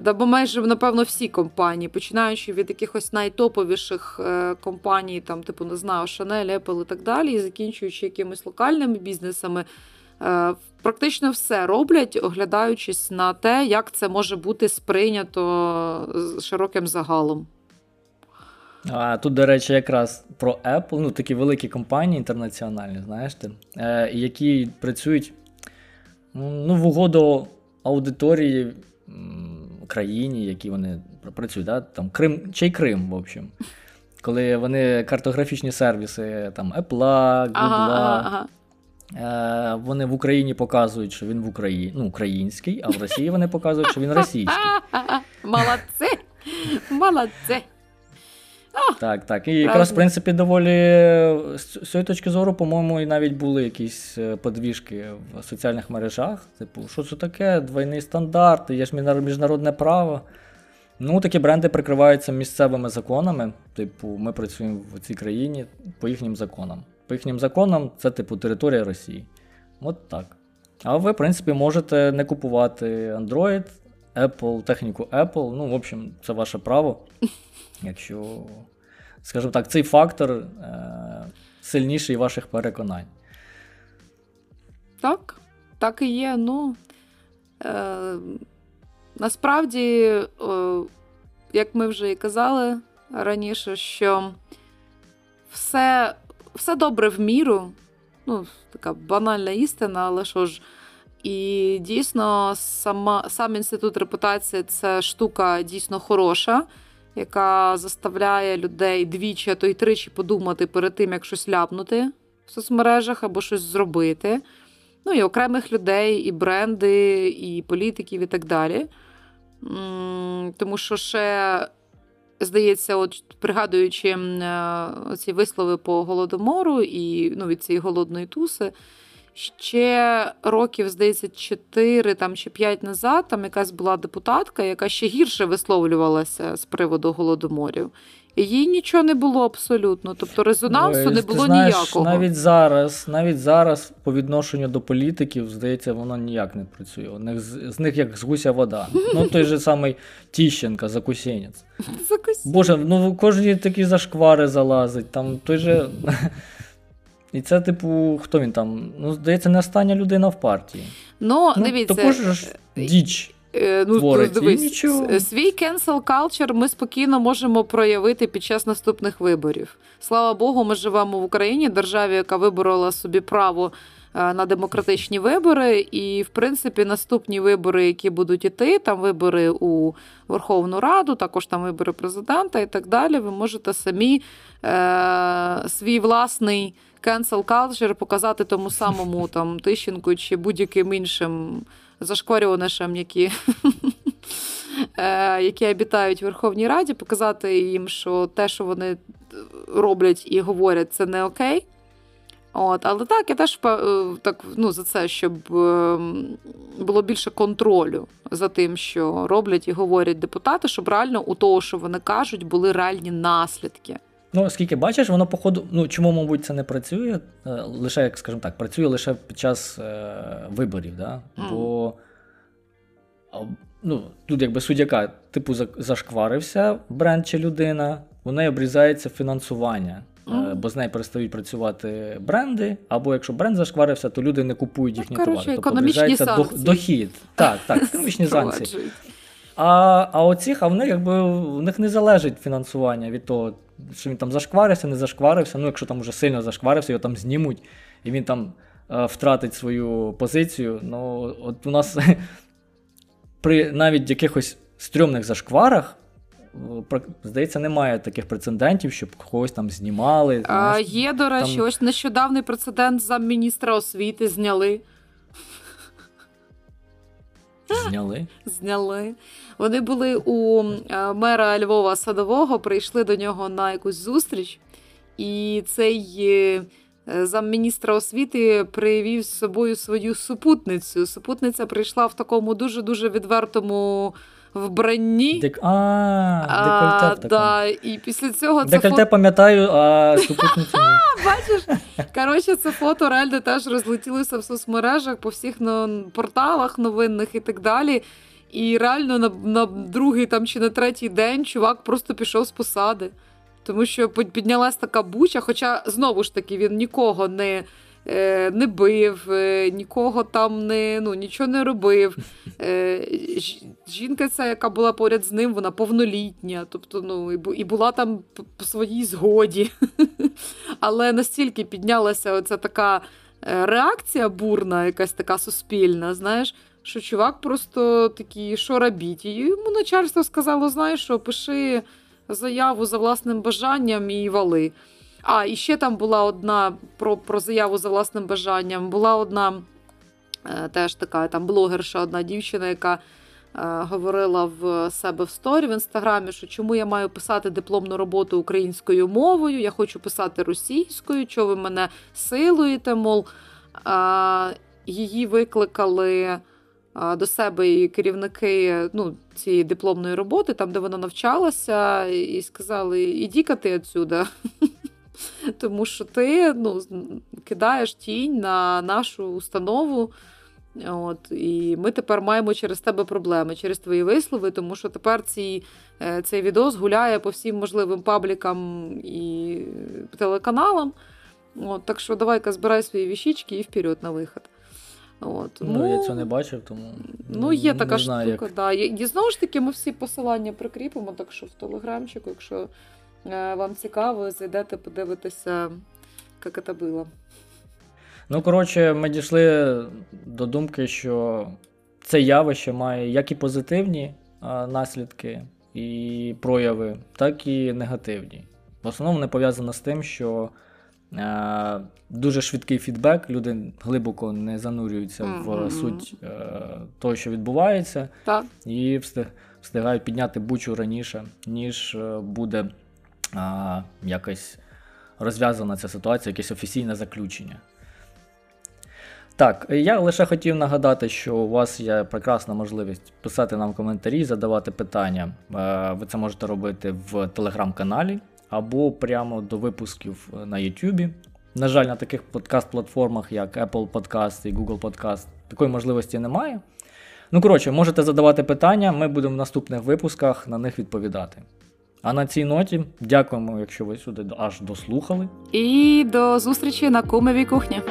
да, бо майже, напевно, всі компанії, починаючи від якихось найтоповіших компаній, там, типу, не знаю, Шанель, Apple і так далі, і закінчуючи якимись локальними бізнесами, практично все роблять, оглядаючись на те, як це може бути сприйнято широким загалом. А тут, до речі, якраз про Apple, ну, такі великі компанії інтернаціональні, знаєш ти, які працюють, ну, в угоду аудиторії, країні, які вони працюють, да? Там Крим, чий Крим, в общем. Коли вони картографічні сервіси, там, Apple, Google, ага, ага, ага. вони в Україні показують, що він в Україні, ну, український, а в Росії вони показують, що він російський. Молодці! Молодці! Так, так. І якраз, в принципі, доволі з цієї точки зору, по-моєму, і навіть були якісь подвіжки в соціальних мережах. Типу, що це таке? Двойні стандарти, є ж міжнародне право. Ну, такі бренди прикриваються місцевими законами. Типу, ми працюємо в цій країні по їхнім законам. По їхнім законам це, типу, територія Росії. От так. А ви, в принципі, можете не купувати Android, Apple, техніку Apple. Ну, в общем, це ваше право. Якщо, скажімо так, цей фактор е- сильніший ваших переконань. Так, так і є. Ну, е- насправді, е- як ми вже і казали раніше, що все, все добре в міру. Ну, така банальна істина, але що ж. І дійсно, сама, сам інститут репутації – це штука дійсно хороша, яка заставляє людей двічі, а то й тричі подумати перед тим, як щось ляпнути в соцмережах або щось зробити. Ну, і окремих людей, і бренди, і політиків, і так далі. Тому що ще, здається, от пригадуючи ці вислови по Голодомору і ну, від цієї Голодної Туси, ще років, здається, чотири там, чи п'ять назад там якась була депутатка, яка ще гірше висловлювалася з приводу Голодоморів. І їй нічого не було абсолютно. Тобто резонансу Ой, не було знаєш, ніякого. Навіть зараз, навіть зараз по відношенню до політиків, здається, воно ніяк не працює. У них, з, з них як з гуся вода. Ну, той же самий Тіщенка, закусєнець. Боже, ну кожен такі зашквари залазить. Там той же... І це, типу, хто він там? Ну, здається, не остання людина в партії. Ну, ну дивіться... Також ж діч ну, творить. Дивись, нічого. Свій cancel culture ми спокійно можемо проявити під час наступних виборів. Слава Богу, ми живемо в Україні, державі, яка виборола собі право на демократичні вибори. І, в принципі, наступні вибори, які будуть іти, там вибори у Верховну Раду, також там вибори президента і так далі, ви можете самі е- свій власний cancel culture показати тому самому там Тищенку чи будь-яким іншим зашкварюванішам, які які обітають в Верховній Раді, показати їм, що те, що вони роблять і говорять, це не окей. От, але так, я теж так, ну, за це, щоб було більше контролю за тим, що роблять і говорять депутати, щоб реально у того, що вони кажуть, були реальні наслідки. Ну, оскільки бачиш, воно по ходу, ну, чому, мабуть, це не працює, лише, як, скажімо так, працює лише під час е, виборів, да? Mm. Бо, ну, тут якби суддяка, типу, зашкварився бренд чи людина, у неї обрізається фінансування. Mm. Бо з нею перестають працювати бренди, або якщо бренд зашкварився, то люди не купують їхні ну, товари. Тобто обрізається дохід. Так, так, економічні санкції. А, а оцих, а в них, якби, в них не залежить фінансування від того, що він там зашкварився, не зашкварився. Ну, якщо там уже сильно зашкварився, його там знімуть, і він там е, втратить свою позицію. Ну, от у нас при навіть якихось стрьомних зашкварах, здається, немає таких прецедентів, щоб когось там знімали. А, знаєш, є, до речі, там... ось нещодавний прецедент замміністра освіти зняли. Зняли? Зняли. Вони були у мера Львова Садового, прийшли до нього на якусь зустріч, і цей замміністра освіти привів з собою свою супутницю. Супутниця прийшла в такому дуже-дуже відвертому вбранні. Дек... А, декольте в такому. Да, і після цього декольте це фо... пам'ятаю, а супутницю ні. Бачиш? Коротше, це фото реально теж розлетілося в соцмережах, по всіх порталах новинних і так далі. І реально на, на другий там, чи на третій день чувак просто пішов з посади. Тому що піднялась така буча, хоча, знову ж таки, він нікого не, е, не бив, е, нікого там не, ну, нічого не робив. Е, жінка ця, яка була поряд з ним, вона повнолітня, тобто, ну, і, і була там по своїй згоді. Але настільки піднялася оця така реакція бурна, якась така суспільна, знаєш, що чувак просто такий, що робіть? І йому начальство сказало, знаєш, що пиши заяву за власним бажанням і вали. А, і ще там була одна, про, про заяву за власним бажанням, була одна е, теж така там блогерша, одна дівчина, яка е, говорила в себе в сторі в Інстаграмі, що чому я маю писати дипломну роботу українською мовою, я хочу писати російською, чого ви мене силуєте, мол. Е, її викликали до себе і керівники, ну, цієї дипломної роботи, там, де вона навчалася, і сказали, іди-ка ти відсюди, тому що ти, ну, кидаєш тінь на нашу установу, от, і ми тепер маємо через тебе проблеми, через твої вислови, тому що тепер цей, цей відос гуляє по всім можливим паблікам і телеканалам, от, так що давай-ка збирай свої вішечки і вперед на вихід. От. Ну, ну, я цього не бачив, тому ну, є не така знаю, штука, як. Да. І знову ж таки, ми всі посилання прикріпимо, так що в телеграмчику, якщо е, вам цікаво, зайдете подивитися, як це було. Ну, коротше, ми дійшли до думки, що це явище має як і позитивні е, наслідки і прояви, так і негативні. В основному не пов'язано з тим, що дуже швидкий фідбек, люди глибоко не занурюються mm-hmm. в суть е, того, що відбувається, так. І встигають підняти бучу раніше, ніж буде е, якось розв'язана ця ситуація, якесь офіційне заключення. Так, я лише хотів нагадати, що у вас є прекрасна можливість писати нам коментарі, задавати питання. Е, ви це можете робити в телеграм-каналі, або прямо до випусків на Ютубі. На жаль, на таких подкаст-платформах, як Apple Podcast і Google Podcast, такої можливості немає. Ну, коротше, можете задавати питання, ми будемо в наступних випусках на них відповідати. А на цій ноті дякуємо, якщо ви сюди аж дослухали. І до зустрічі на Кумовій кухні.